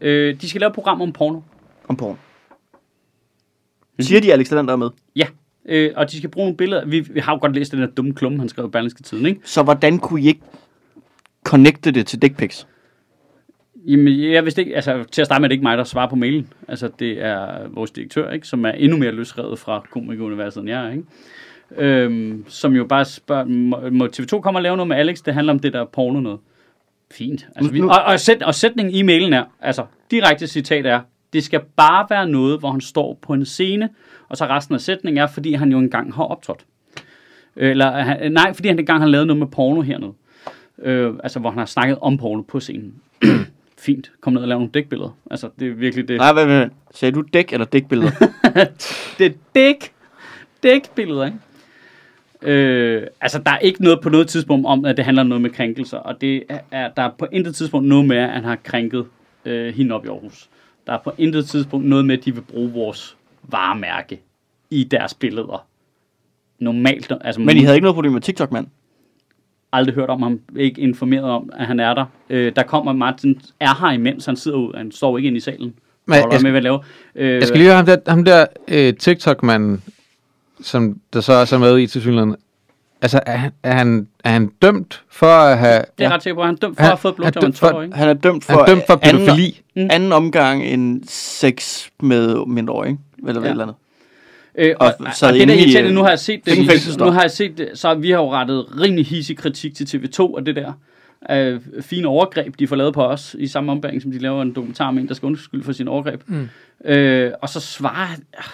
Øh, de skal lave et program om porno. Om porno. Mm-hmm. Siger de, at Alex Tilland er med? Ja, øh, og de skal bruge nogle billeder. Vi, vi har jo godt læst den der dumme klumme, han skrev i Berlingske Tiden, ikke? Så hvordan kunne I ikke connecte det til dick pics? Jamen, jeg vidste ikke, altså til at starte med, det ikke mig, der svarer på mailen. Altså, det er vores direktør, ikke? Som er endnu mere løsrevet fra komikeruniverset end jeg, ikke? Øhm, som jo bare spørger, må, må T V to komme og lave noget med Alex? Det handler om det der porno noget. Fint. Altså, vi, og, og, sæt, og sætningen i mailen er, altså direkte citat er, det skal bare være noget, hvor han står på en scene, og så resten af sætningen er, fordi han jo engang har optrådt. Eller, nej, fordi han engang har lavet noget med porno hernede. Øh, altså, hvor han har snakket om porno på scenen. Fint. Kom ned og lav nogle dækbilleder. Altså, det er virkelig det. Nej, hvad, hvad, hvad. Sagde du dæk eller dækbilleder? Det er dæk. Dækbilleder, ikke? Øh, altså, der er ikke noget på noget tidspunkt om, at det handler om noget med krænkelser, og det er, der er på intet tidspunkt noget med, at han har krænket øh, hende op i Aarhus. Der er på intet tidspunkt noget med, at de vil bruge vores varemærke i deres billeder. Normalt. Altså, men I havde ikke noget problem med TikTok, mand? Aldrig hørt om ham, ikke informeret om, at han er der. Øh, der kommer Martin, er her imens, han sidder ud, han står ikke ind i salen. Men, jeg, med, hvad laver. Øh, jeg skal lige høre ham der, ham der øh, TikTok-manden, som der så er så med i tilsyneladende. Altså, er han, er, han, er han dømt for at have... Det er ret sikkert, at han er dømt for han, at have fået blodtøj og tøj, ikke? Han er dømt for, er dømt for pædofili. Anden, anden omgang end sex med mindreårige, eller hvad ja. Eller andet. Øh, og, og, og det der irriterende, nu har jeg set det, nu har jeg set det, så vi har jo rettet rimelig hisig kritik til T V to og det der øh, fine overgreb, de får lavet på os i samme ombæring, som de laver en dokumentar om en, der skal undskylde for sin overgreb. Mm. Øh, og så svarer... Øh,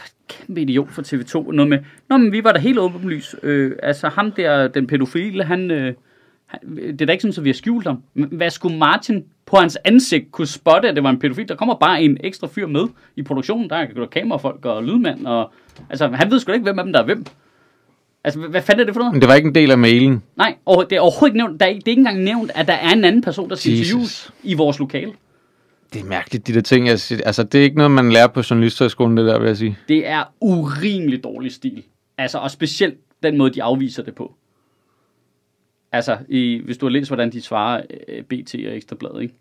kæmpe idiot for T V to, noget med, nå, men vi var da helt åbenlys, øh, altså ham der, den pædofile, han, øh, han, det er da ikke sådan, at vi har skjult ham, hvad skulle Martin på hans ansigt kunne spotte, at det var en pædofil, der kommer bare en ekstra fyr med i produktionen, der er kamerafolk og lydmand, og altså, han ved sgu da ikke, hvem af dem, der er hvem. Altså, hvad fanden er det for noget? Men det var ikke en del af mailen. Nej, og det er overhovedet ikke nævnt, der er, det er ikke engang nævnt, at der er en anden person, der skal interviews i vores lokale. Det er mærkeligt, de der ting. Altså, det er ikke noget, man lærer på journalisterskolen, det der, vil jeg sige. Det er urimelig dårlig stil. Altså, og specielt den måde, de afviser det på. Altså, i, hvis du har læst, hvordan de svarer øh, B T og Ekstra Bladet, ikke?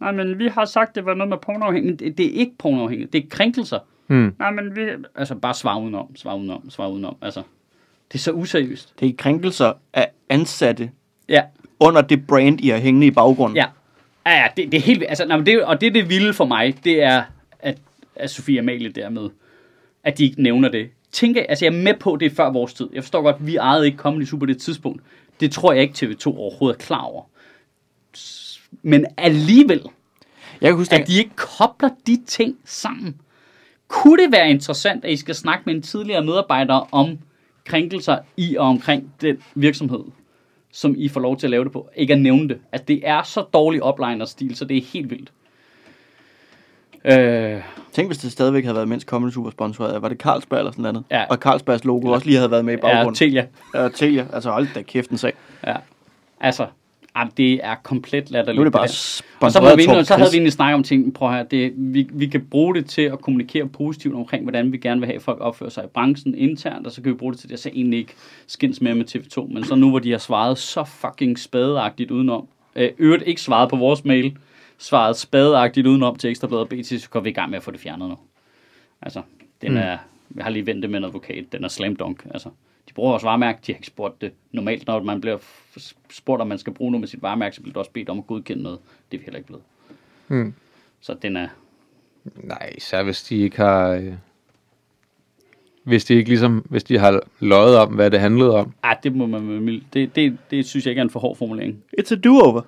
Nej, men vi har sagt, det var noget med pornoafhængighed. Det, det er ikke pornoafhængighed. Det er krænkelser. Hmm. Nej, men vi... Altså, bare svar udenom, svar udenom, svar udenom. Altså, det er så useriøst. Det er krænkelser af ansatte ja. Under det brand, I har hængende i baggrunden. Ja. Ja, ja, det, det er helt... Altså, nej, men det, og det, det vilde for mig, det er, at, at Sofie Amalie dermed, at de ikke nævner det. Tænker, altså, jeg er med på, det før vores tid. Jeg forstår godt, vi ejede ikke Comedy Zoo på det tidspunkt. Det tror jeg ikke, T V to overhovedet er klar over. Men alligevel, jeg kan huske, at de ikke kobler de ting sammen. Kunne det være interessant, at I skal snakke med en tidligere medarbejder om krænkelser i og omkring den virksomhed, som I får lov til at lave det på, ikke at nævne det. Altså, det er så dårlig upliner-stil, så det er helt vildt. Øh... Tænk, hvis det stadigvæk havde været mens Comedy Zoo var sponsoreret. Var det Carlsberg eller sådan noget? Ja. Og Carlsbergs logo ja. Også lige havde været med i baggrunden. Ja, Telia. Ja, Telia. Altså, hold da kæft en sag. Ja, altså, jamen, det er komplet latterligt. Nu er det bare sponsoreret. Og så, vi, så havde vi egentlig snakket om ting, prøv her, det, vi, vi kan bruge det til at kommunikere positivt omkring, hvordan vi gerne vil have, folk opfører sig i branchen internt, og så kan vi bruge det til det, at så egentlig ikke skins mere med T V to, men så nu, hvor de har svaret så fucking spadeagtigt udenom, øh, øvrigt ikke svaret på vores mail, svaret spadeagtigt udenom til Ekstra Bladet og B T, så går vi i gang med at få det fjernet nu. Altså, den er, mm. jeg har lige ventet med en advokat, den er slam dunk, altså. De bruger vores varemærke, de har ikke spurgt det. Normalt, når man bliver spurgt, om man skal bruge noget med sit varemærke, så bliver du også bedt om at godkende noget. Det er vi heller ikke blevet. Hmm. Så den er... Nej, så hvis de ikke har... Hvis de ikke ligesom... Hvis de har løjet om, hvad det handlede om. Ah, det må man... Det, det, det synes jeg ikke er en for hård formulering. It's a do-over.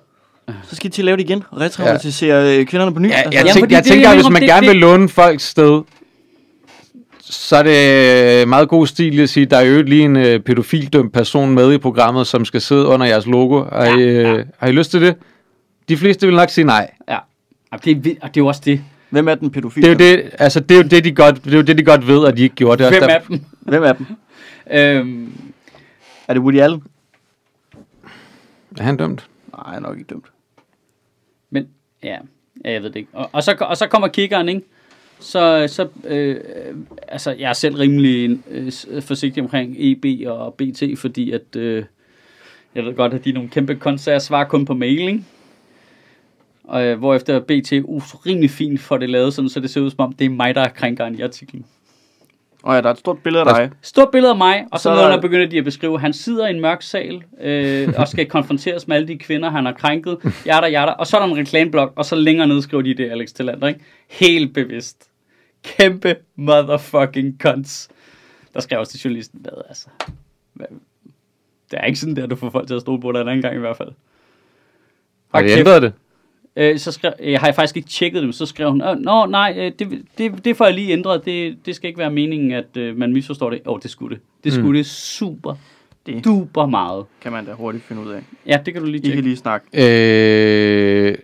Så skal de til at lave det igen. Retraumatisere ja. Kvinderne på ny. Ja, jeg, altså. tænk, jeg tænker, at hvis man det, gerne vil låne folks sted... Så er det meget god stil at sige, at der er jo lige en øh, pædofildømt person med i programmet, som skal sidde under jeres logo. Har, ja, I, øh, ja. har I lyst til det? de fleste vil nok sige nej. Ja. Og det, det er jo også det. Hvem er den pædofil? Det er jo det, altså det er jo det, de godt, det er jo det, de godt ved, at de ikke gjorde det. Hvem er dem? Hvem er dem? øhm. Er det Woody Allen? Er han dømt? Nej, han er nok ikke dømt. Men, ja, jeg ved det ikke. Og, og, så, og så kommer kiggeren, ikke? Så, så øh, altså, jeg er selv rimelig øh, forsigtig omkring E B og B T, fordi at, øh, jeg ved godt, at de er nogle kæmpe koncerter, svarer kun på mail, ikke? Og øh, hvorefter B T uh, rimelig fint for det lavet, sådan, så det ser ud som om, det er mig, der krænker en i artiklen. Og oh ja, der er et stort billede af dig. Stort billede af mig, og så, så når begynder de at beskrive, han sidder i en mørk sal, øh, og skal konfronteres med alle de kvinder, han har krænket, jatter, jatter, og så er der en reklameblok, og så længere ned skriver de det, Alex Tilland, ikke? Helt bevidst. Kæmpe motherfucking cunts. Der skrev også til journalisten, hvad altså? Hvad? Det er ikke sådan der, du får folk til at stole på dig en anden gang i hvert fald. Har de ændret det? Øh, så skrev, øh, har jeg faktisk ikke tjekket dem, så skrev hun, nå nej, øh, det, det, det får jeg lige ændret, det, det skal ikke være meningen, at øh, man misforstår det. Åh, oh, det skulle det. Det skulle mm. det super, det duper meget. Kan man da hurtigt finde ud af. Ja, det kan du lige tjekke. I kan lige snakke. Øh...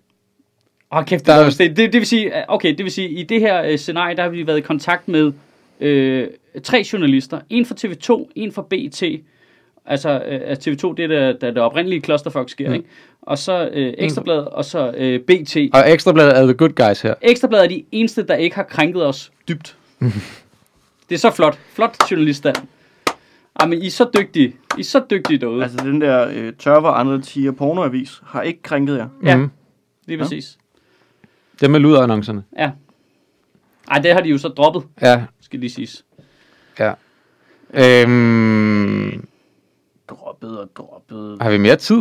Åh, kæft, det, er... det, det vil sige, okay, det vil sige, i det her øh, scenarie, der har vi været i kontakt med øh, tre journalister, en fra T V to, en fra B T, altså øh, T V to, det er der, der, der oprindelige clusterfuck sker, mm. ikke? Og så øh, Ekstra Bladet, og så øh, B T. Og Ekstra Bladet er the good guys her. Ekstra Bladet er de eneste, der ikke har krænket os dybt. Det er så flot. Flot journalister. Jamen, I er så dygtige. I er så dygtige derude. Altså, den der øh, tørver andre tiger pornoavis har ikke krænket jer. Ja, mm-hmm. Lige præcis. Ja. Dem er luderannoncerne. Ja. Ej, det har de jo så droppet. Ja. Skal lige siges. Ja. Øhm... Droppet og droppet. Har vi mere tid?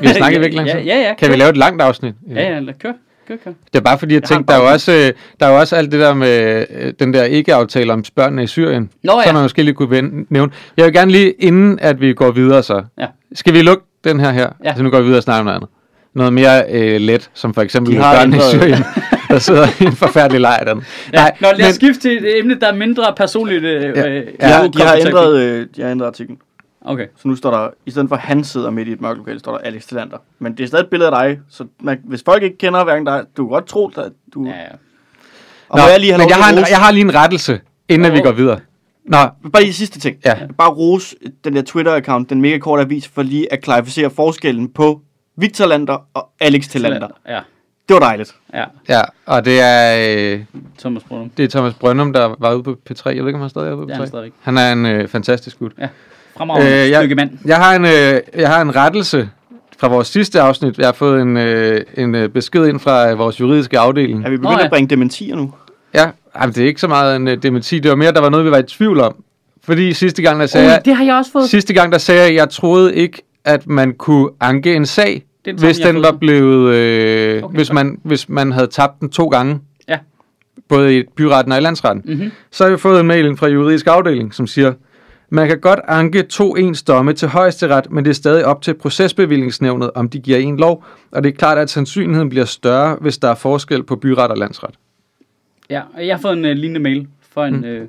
Vi har snakket virkelig langsomt. Ja, ja, ja. Kan vi lave et langt afsnit? Ja, ja, kør, kør, kør. Det er bare fordi, jeg, jeg tænkte, der er, også, der er jo også alt det der med den der ikke-aftale om børnene i Syrien. Nå ja. Som man måske lige kunne nævne. Jeg vil gerne lige, inden at vi går videre så, ja. Skal vi lukke den her her? Ja. Så altså, nu går vi videre og snakker om noget andet. Noget mere øh, let, som for eksempel børnene i Syrien. Der sidder i en forfærdelig lejr. Ja, nej, når lad os skifte til et emne, der er mindre personligt. Øh, ja, øh, ja, de har ændret, øh, de har ændret artiklen. Okay. Så nu står der, i stedet for han sidder midt i et mørkt lokale, står der Alex Tillander. Men det er stadig et billede af dig, så man, hvis folk ikke kender hverken dig, du kan godt tro, at du... Ja, ja. Og nå, jeg lige men jeg har, en, jeg har lige en rettelse, inden oh. vi går videre. Nå. Bare lige sidste ting. Ja. Bare rose den der Twitter-account, den mega korte avis, for lige at klarificere forskellen på Victor Lander og Alex Tillander. Ja. Det var dejligt. Ja, ja, og det er... Øh, Thomas Brønum. Det er Thomas Brønum, der var ude på P tre. Jeg ved ikke, om han stadig er ude på P tre. Ja, han, stadig. han er en øh, fantastisk gut. Ja. Øh, jeg, jeg, har en, øh, jeg har en rettelse fra vores sidste afsnit. Jeg har fået en, øh, en øh, besked ind fra øh, vores juridiske afdeling. Er vi begyndt oh, ja. at bringe dementier nu? Ja, jamen, det er ikke så meget en øh, dementi. Det var mere, der var noget, vi var i tvivl om. Fordi sidste gang, der sagde, oh, jeg, det har jeg, også fået. Sidste gang, der sagde jeg, jeg troede ikke, at man kunne anke en sag, den hvis den var blevet, øh, okay, hvis, okay. Man, hvis man havde tabt den to gange. Ja. Både i byretten og i landsretten. Mm-hmm. Så har vi fået en mail fra juridisk afdeling, som siger... Man kan godt anke to ens domme til højesteret, men det er stadig op til procesbevillingsnævnet, om de giver en lov. Og det er klart, at sandsynligheden bliver større, hvis der er forskel på byret og landsret. Ja, og jeg har fået en uh, lignende mail fra en, mm. øh,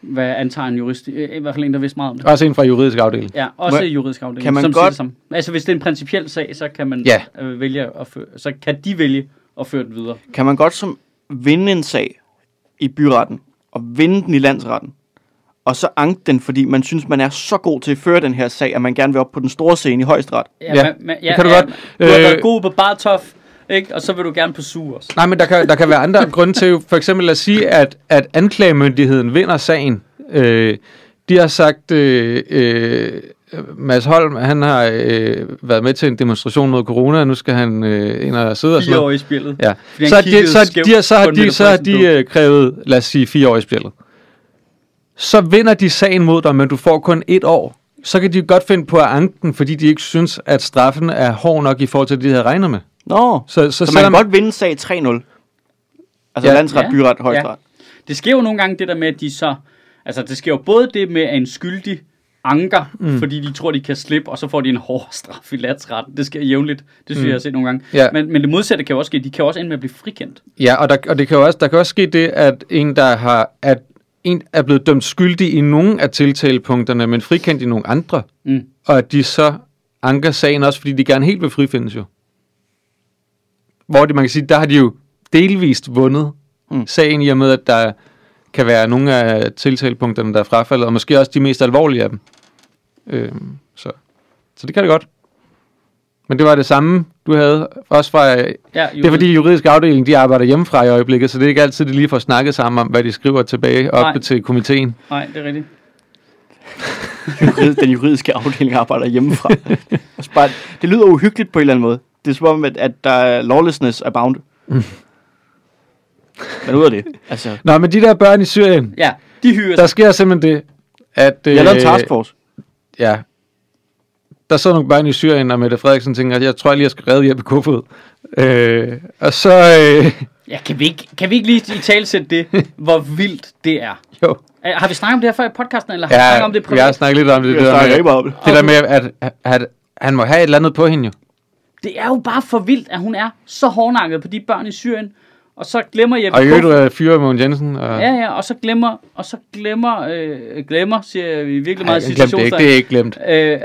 hvad jeg antager en jurist, øh, i hvert fald en, der vidste meget om det. Også en fra juridisk afdeling. Ja, også i juridisk afdeling. Kan man som godt... Som. Altså, hvis det er en principiel sag, så kan, man, ja. øh, vælge at føre, så kan de vælge at føre den videre. Kan man godt som vinde en sag i byretten, og vinde den i landsretten, og så anke den, fordi man synes, man er så god til at føre den her sag, at man gerne vil op på den store scene i højesteret. Ja, ja. Man, ja det kan du ja, godt. Du har været øh, god på Bartof, ikke? Og så vil du gerne på Zoo også. Nej, men der kan, der kan være andre grunde til, for eksempel at sige, at, at anklagemyndigheden vinder sagen. Øh, de har sagt, øh, øh, Mads Holm, han har øh, været med til en demonstration mod corona, og nu skal han øh, ind og sidde og sådan noget. Fire år i spillet. Ja. Så har de, så de, så har de, så har de øh, krævet, lad os sige, fire år i spillet. Så vinder de sagen mod dig, men du får kun et år. Så kan de godt finde på at anke den, fordi de ikke synes, at straffen er hård nok i forhold til det, de havde regnet med. Nå, så, så, så man kan godt vinde sag tre nul. Altså ja. Landsret, ja. Byret, højesteret. Ja. Det sker jo nogle gange det der med, at de så... Altså det sker jo både det med, at en skyldig anker, mm. fordi de tror, de kan slippe, og så får de en hård straf i landsretten. Det sker jævnligt. Det synes mm. jeg, jeg har set nogle gange. Ja. Men, men det modsatte kan jo også ske. De kan også ende med at blive frikendt. Ja, og, der, og det kan også, der kan også ske det, at en, der har... At en er blevet dømt skyldig i nogle af tiltalepunkterne, men frikendt i nogle andre. Mm. Og at de så anker sagen også, fordi de gerne helt vil frifindes jo. hvor det, man kan sige, der har de jo delvist vundet mm. sagen i og med, at der kan være nogle af tiltalepunkterne, der er frafaldet, og måske også de mest alvorlige af dem. Øh, så. så det kan det godt. Men det var det samme, du havde også fra... Ja, det er fordi juridiske afdeling, de arbejder hjemmefra i øjeblikket, så det er ikke altid, de lige får snakket sammen om, hvad de skriver tilbage op Nej. til komiteen. Nej, det er rigtigt. Den juridiske afdeling arbejder hjemmefra. Det lyder uhyggeligt på en eller anden måde. Det er som om, at der er lawlessness abound. Mm. Men ud af det. Altså. Nå, men de der børn i Syrien, ja, de hyrer sig. Der sker simpelthen det, at... Øh, jeg lavede taskforce. Ja. Der så nogle børn i Syrien, og Mette Frederiksen tænker, at jeg tror lige, jeg skal redde Jeppe Kofod. Øh, og så... Øh... Ja, kan vi ikke, kan vi ikke lige italesætte det, hvor vildt det er? Jo. Har vi snakket om det her før i podcasten, eller har ja, vi snakket om det privat? Ja, jeg har snakket lidt om det. Det, der med, om det. det der med, at, at, at han må have et eller andet på hende jo. Det er jo bare for vildt, at hun er så hårdnakket på de børn i Syrien, og så glemmer Jeppe Kofod. Og i øvrigt fyrer Mogens Jensen. Og... Ja, ja, og så glemmer, og så glemmer, øh, glemmer, siger vi virkelig meget situationstegn. Det, det er ikke glemt. Øh, øh,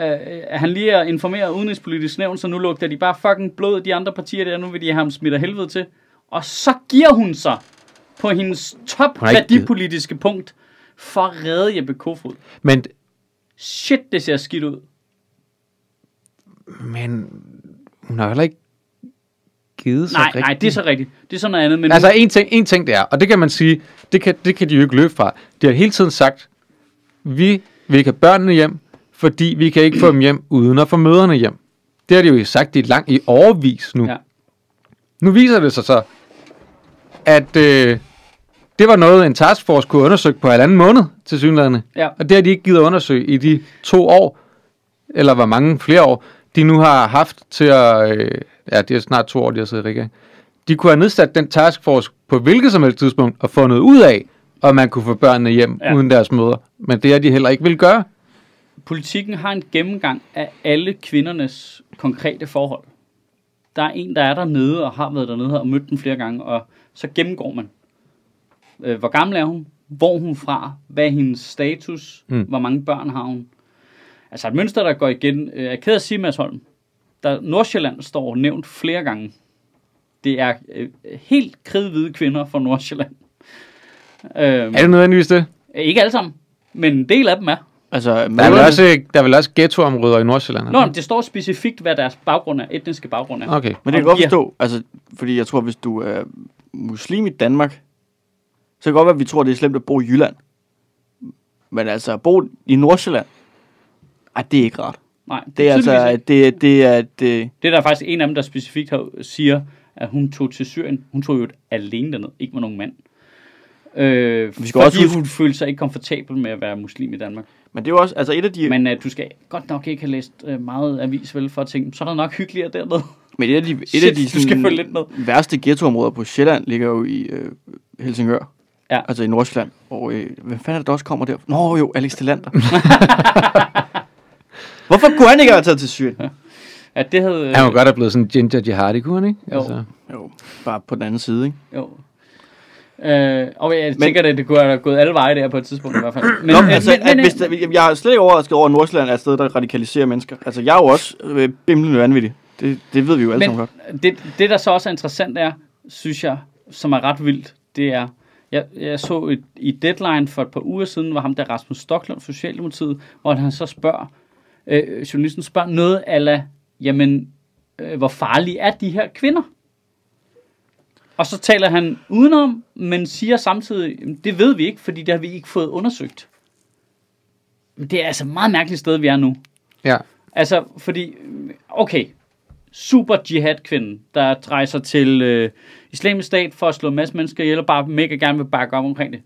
han lige er informeret udenrigspolitisk nævn, så nu lugter de bare fucking blod de andre partier der, nu vil de have ham smidt af helvede til. Og så giver hun sig på hendes top værdipolitiske punkt for at redde Jeppe Kofod. Men... Shit, det ser skidt ud. Men... Hun har heller ikke givet sig nej, rigtigt. Nej, det er så rigtigt. Det er sådan noget andet. Men altså, en ting, en ting det er, og det kan man sige, det kan, det kan de jo ikke løbe fra. De har hele tiden sagt, vi vil ikke have børnene hjem, fordi vi kan ikke få dem hjem, uden at få mødrene hjem. Det har de jo sagt, det er langt i årevis nu. Ja. Nu viser det sig så, at øh, det var noget, en taskforce kunne undersøge på halvanden måned, tilsyneladende. Ja. Og det har de ikke givet at undersøge i de to år, eller hvor mange flere år, de nu har haft til at... Øh, ja, det er snart to år, de har siddet i regering. De kunne have nedsat den taskforce på hvilket som helst tidspunkt og fundet ud af, om man kunne få børnene hjem ja. uden deres mødre. Men det er de heller ikke vil gøre. Politikken har en gennemgang af alle kvindernes konkrete forhold. Der er en, der er dernede og har været dernede og mødt dem flere gange, og så gennemgår man. Hvor gammel er hun? Hvor er hun fra? Hvad er hendes status? Mm. Hvor mange børn har hun? Altså et mønster, der går igen. Jeg er ked at sige, Mads Holm, der Nordsjælland står nævnt flere gange. Det er øh, helt kridhvide kvinder fra Nordsjælland. Øh, er det nødvendigvis det? Ikke alle sammen, men en del af dem er. Altså, der, er vel også, der er vel også ghettoområder i Nordsjælland? Nå, det står specifikt, hvad deres baggrund er, etniske baggrund er. Okay. Men det kan godt forstå, altså, fordi jeg tror, hvis du er muslim i Danmark, så kan det godt være, at vi tror, det er slemt at bo i Jylland. Men altså, at bo i Nordsjælland, ej, det er ikke rart. Nej, det, det er altså det, det, det er det. Det er der faktisk en af dem, der specifikt har, siger, at hun tog til Syrien. Hun tog jo alene derned, ikke med nogen mand. Øh, vi skal fordi også... hun følte sig ikke komfortabel med at være muslim i Danmark. Men det er jo også, altså et af de... Men uh, du skal godt nok ikke have læst uh, meget avis, vel, for at tænke, så er der nok hyggeligere dernede. Men et af de, et Shit, af de sådan, værste ghettoområder på Sjælland ligger jo i øh, Helsingør. Ja. Altså i Nordsjælland. Og øh, hvem fanden er der også kommer der? Nå jo, Alex Tilland. Hvorfor kunne han ikke have taget til Syrien? Ja. Ja, det havde... Han var godt have blevet sådan Ginger Jihadi, kunne han ikke? Jo. Altså. Jo, bare på den anden side, ikke? Jo. Øh, og jeg tænker, men, at det kunne have gået alle veje der på et tidspunkt i hvert fald. Men, Nå, men, altså, men, at, men, hvis der, jeg har slet ikke overrasket over, at Nordsjælland er et sted, der radikaliserer mennesker. Altså, jeg er jo også øh, bimlende vanvittig. Det, det ved vi jo alle sammen godt. Det, det, der så også er interessant er, synes jeg, som er ret vildt, det er... Jeg, jeg så et, i Deadline for et par uger siden, hvor ham der Rasmus Stoklund, Socialdemokratiet, hvor han så spørger, Øh, journalisten spørger noget ala, jamen, øh, hvor farlige er de her kvinder? Og så taler han udenom, men siger samtidig, det ved vi ikke, fordi det har vi ikke fået undersøgt. Men det er altså et meget mærkeligt sted, vi er nu. Ja. Altså, fordi, okay, super jihad-kvinden, der rejser til øh, Islamisk Stat for at slå en masse mennesker ihjel, og bare mega gerne vil bakke op omkring det.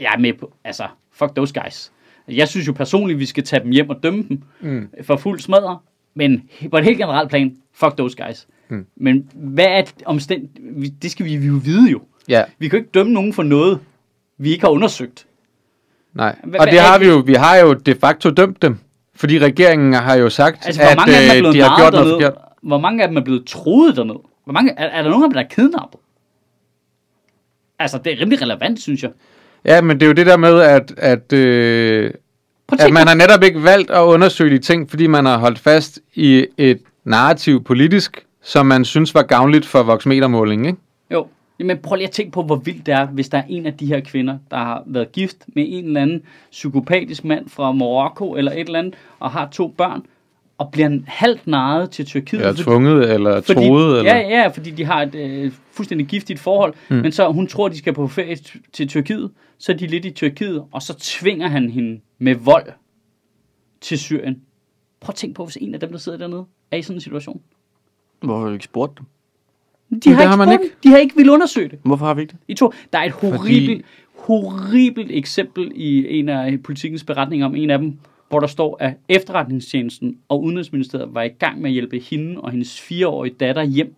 Jeg er med på, altså, fuck those guys. Jeg synes jo personligt, vi skal tage dem hjem og dømme dem mm. for fuld smadre, men på et helt generelt plan, fuck those guys. Mm. Men hvad er det omstændigt? Det skal vi jo vide jo. Ja. Vi kan jo ikke dømme nogen for noget, vi ikke har undersøgt. Nej, H- og det har vi jo. Vi har jo de facto dømt dem, fordi regeringen har jo sagt, altså, at øh, de har gjort noget forkert. Hvor mange af dem er blevet truet dernede? Hvor mange, er, er der nogen, der bliver kidnappet? Altså, det er rimelig relevant, synes jeg. Ja, men det er jo det der med, at, at, øh, at man har netop ikke valgt at undersøge de ting, fordi man har holdt fast i et narrativ politisk, som man synes var gavnligt for voksmetermålingen, ikke? Jo. Men prøv lige at tænke på, hvor vildt det er, hvis der er en af de her kvinder, der har været gift med en eller anden psykopatisk mand fra Marokko eller et eller andet, og har to børn, og bliver halvt narret til Tyrkiet. Eller tvunget, eller troet. Eller... Ja, ja, fordi de har et øh, fuldstændig giftigt forhold, mm. men så hun tror, de skal på ferie t- til Tyrkiet, så er de lidt i Tyrkiet, og så tvinger han hende med vold til Syrien. Prøv at tænke på, hvis en af dem, der sidder dernede, er i sådan en situation. Hvorfor har du ikke spurgt dem? De har, har man ikke. De har ikke ville undersøge det. Hvorfor har vi ikke det? I to. Der er et horribelt, horribelt eksempel i en af politikens beretninger om en af dem, hvor der står, at efterretningstjenesten og udenrigsministeriet var i gang med at hjælpe hende og hendes fireårige datter hjem.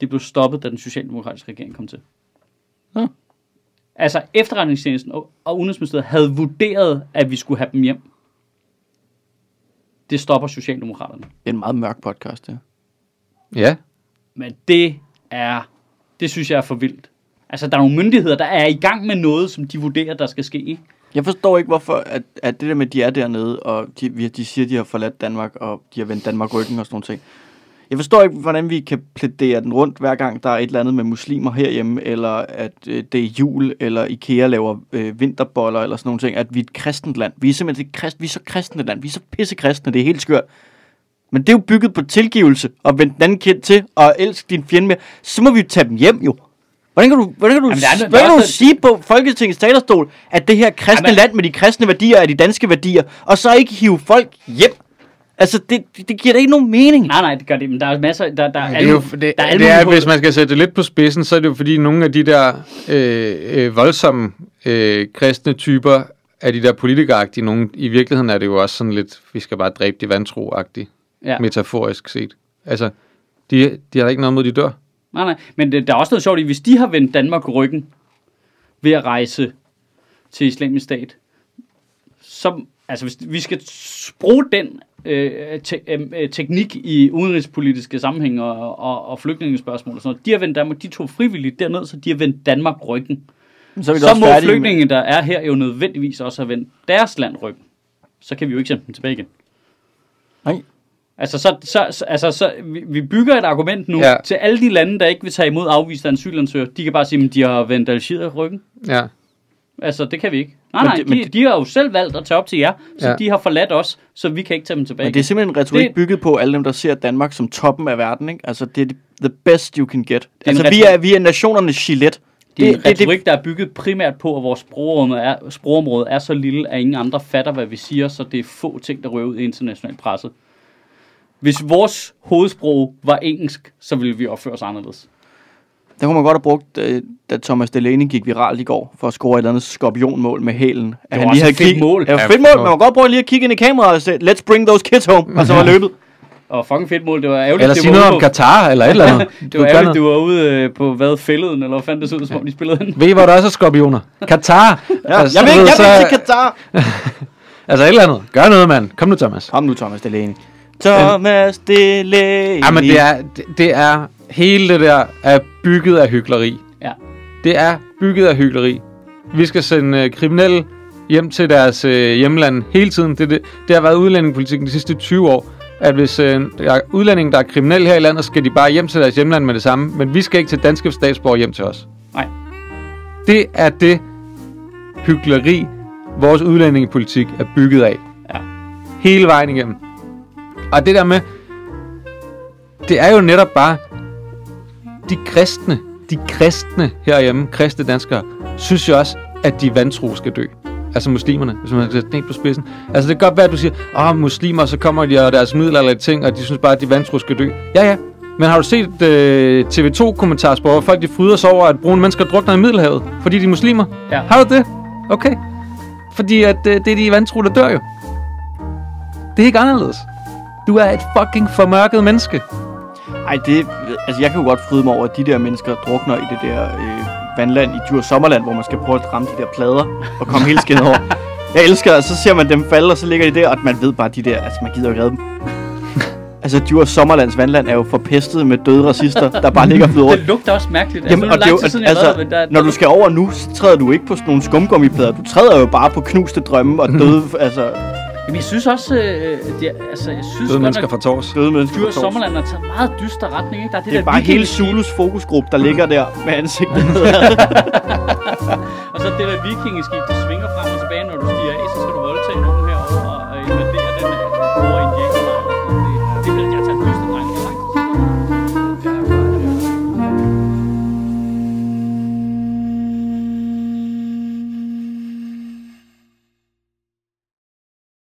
Det blev stoppet, da den socialdemokratiske regering kom til. Ja. Altså, efterretningstjenesten og, og udenrigsministeriet havde vurderet, at vi skulle have dem hjem. Det stopper socialdemokraterne. Det er en meget mørk podcast, det ja. ja. Men det er, det synes jeg er for vildt. Altså, der er nogle myndigheder, der er i gang med noget, som de vurderer, der skal ske. Jeg forstår ikke, hvorfor at, at det der med, at de er dernede, og de, de siger, de har forladt Danmark, og de har vendt Danmark ryggen og sådan noget ting. Jeg forstår ikke, hvordan vi kan plædere den rundt, hver gang der er et eller andet med muslimer herhjemme, eller at øh, det er jul, eller IKEA laver øh, vinterboller, eller sådan nogle ting, at vi er et kristent land. Vi er simpelthen krist, vi er så kristne land. Vi er så pissekristne, det er helt skørt. Men det er jo bygget på tilgivelse, og vende den anden kind til, og elsk din fjende mere. Så må vi jo tage dem hjem, jo. Hvordan kan du, hvordan kan du, Jamen, er, hvordan kan du sige på Folketingets talerstol, at det her kristne Jamen, land med de kristne værdier er de danske værdier, og så ikke hive folk hjem? Altså, det, det giver da ikke nogen mening. Nej, nej, det gør det, men der er masser, der, der er jo, det, der er det er, hvis man skal sætte det lidt på spidsen, så er det jo fordi, nogle af de der øh, øh, voldsomme øh, kristne typer, af de der politikeragtige, nogle, i virkeligheden er det jo også sådan lidt, vi skal bare dræbe de vantro-agtige. Ja. Metaforisk set. Altså, de, de har da ikke noget mod, de dør. Nej, nej, men det, der er også noget sjovt i, hvis de har vendt Danmark ryggen ved at rejse til Islamisk Stat, så, altså, hvis vi skal bruge den øh, te, øh, teknik i udenrigspolitiske sammenhæng og, og, og flygtningespørgsmål og sådan noget. De har vendt Danmark, de tog frivilligt derned, så de har vendt Danmark ryggen. Så, er så må flygtninge, der er her, jo nødvendigvis også have vendt deres land ryggen. Så kan vi jo ikke sende dem tilbage igen. Nej. Altså, så, så, altså så, vi bygger et argument nu ja. til alle de lande, der ikke vil tage imod afviste asylansøgere. De kan bare sige, at de har vendt Algeriet ryggen. Ja. Altså, det kan vi ikke. Nej, men nej, det, de, det, de har jo selv valgt at tage op til jer, så ja. de har forladt os, så vi kan ikke tage dem tilbage. Men det er simpelthen en retorik det, bygget på alle dem, der ser Danmark som toppen af verden, ikke? Altså, det er the best you can get. Altså, vi er, vi er nationernes Gillette. Det er en retorik, der er bygget primært på, at vores sprogområde er, sprogområde er så lille, at ingen andre fatter, hvad vi siger, så det er få ting, der rører ud i international presse. Hvis vores hovedsprog var engelsk, så ville vi opføre os anderledes. Der kunne man godt have brugt, da Thomas Delaney gik viralt i går, for at score et eller andet skorpionmål med hælen. Det var han lige et fedt kig... mål. Det var et fedt mål, men man kunne godt prøve lige at kigge ind i kameraet og sige, let's bring those kids home, og så var løbet. Og fucking fedt mål, det var ærgerligt. Eller sige noget om Katar, eller et eller andet. Det var ærgerligt, du var ude på hvad, fælleden, eller hvad fanden det så ud, som om de spillede den. Ved I, hvor der også er skorpioner? Katar! Ja, altså, jeg vil ikke så... til Katar! Altså et eller andet. Gør noget, mand. Kom nu, Thomas. Kom nu, Thomas Delaney. Thomas Delaney. Ja, men det er, det, det er, hele det der er bygget af hykleri. Ja. Det er bygget af hykleri. Vi skal sende kriminelle hjem til deres hjemland hele tiden. Det, det, det har været udlændingepolitikken de sidste tyve år, at hvis øh, der er udlændinge, der er kriminelle her i landet, skal de bare hjem til deres hjemland med det samme. Men vi skal ikke til danske statsborgere hjem til os. Nej. Det er det hykleri, vores udlændingepolitik er bygget af. Ja. Hele vejen igennem. Og det der med, det er jo netop bare, de kristne, de kristne herhjemme, kristne danskere, synes jo også, at de vantro skal dø. Altså muslimerne, hvis man sætter den på spidsen. Altså det kan godt være, at du siger, åh, oh, muslimer, så kommer de og deres middelalderlige ting, og de synes bare, at de vantro skal dø. Ja, ja. Men har du set øh, T V to-kommentarspor, hvor folk de fryder sig over, at brune mennesker drukner i Middelhavet, fordi de er muslimer? Ja. Har du det? Okay. Fordi at, øh, det er de vantro, der dør jo. Det er ikke anderledes. Du er et fucking formørket menneske. Ej, det... Altså, jeg kan jo godt fryde mig over, at de der mennesker drukner i det der øh, vandland i Djurs Sommerland, hvor man skal prøve at ramme de der plader og komme hele skinnet over. Jeg elsker, og så ser man dem falde, og så ligger de der, og man ved bare, de der... Altså, man gider jo redde dem. Altså, Djurs Sommerlands vandland er jo forpestet med døde racister, der bare ligger flyder rundt. Det lugter også mærkeligt. Jamen, altså, og det jo, siden, altså, redder, der, der... når du skal over nu, så træder du ikke på sådan nogle skumgummiplader. Du træder jo bare på knuste drømme og døde... altså... Jamen, jeg synes også, øh, det er, altså, jeg synes døde mennesker fra Tårs. Døde mennesker fra Tårs. Djurs Sommerland har taget meget dyster retning, ikke? Der er det, det er der bare hele Zulus fokusgruppe, der ligger der med ansigtet. Og så det der vikingeskib, der svinger frem og tilbage, når du stiger af, så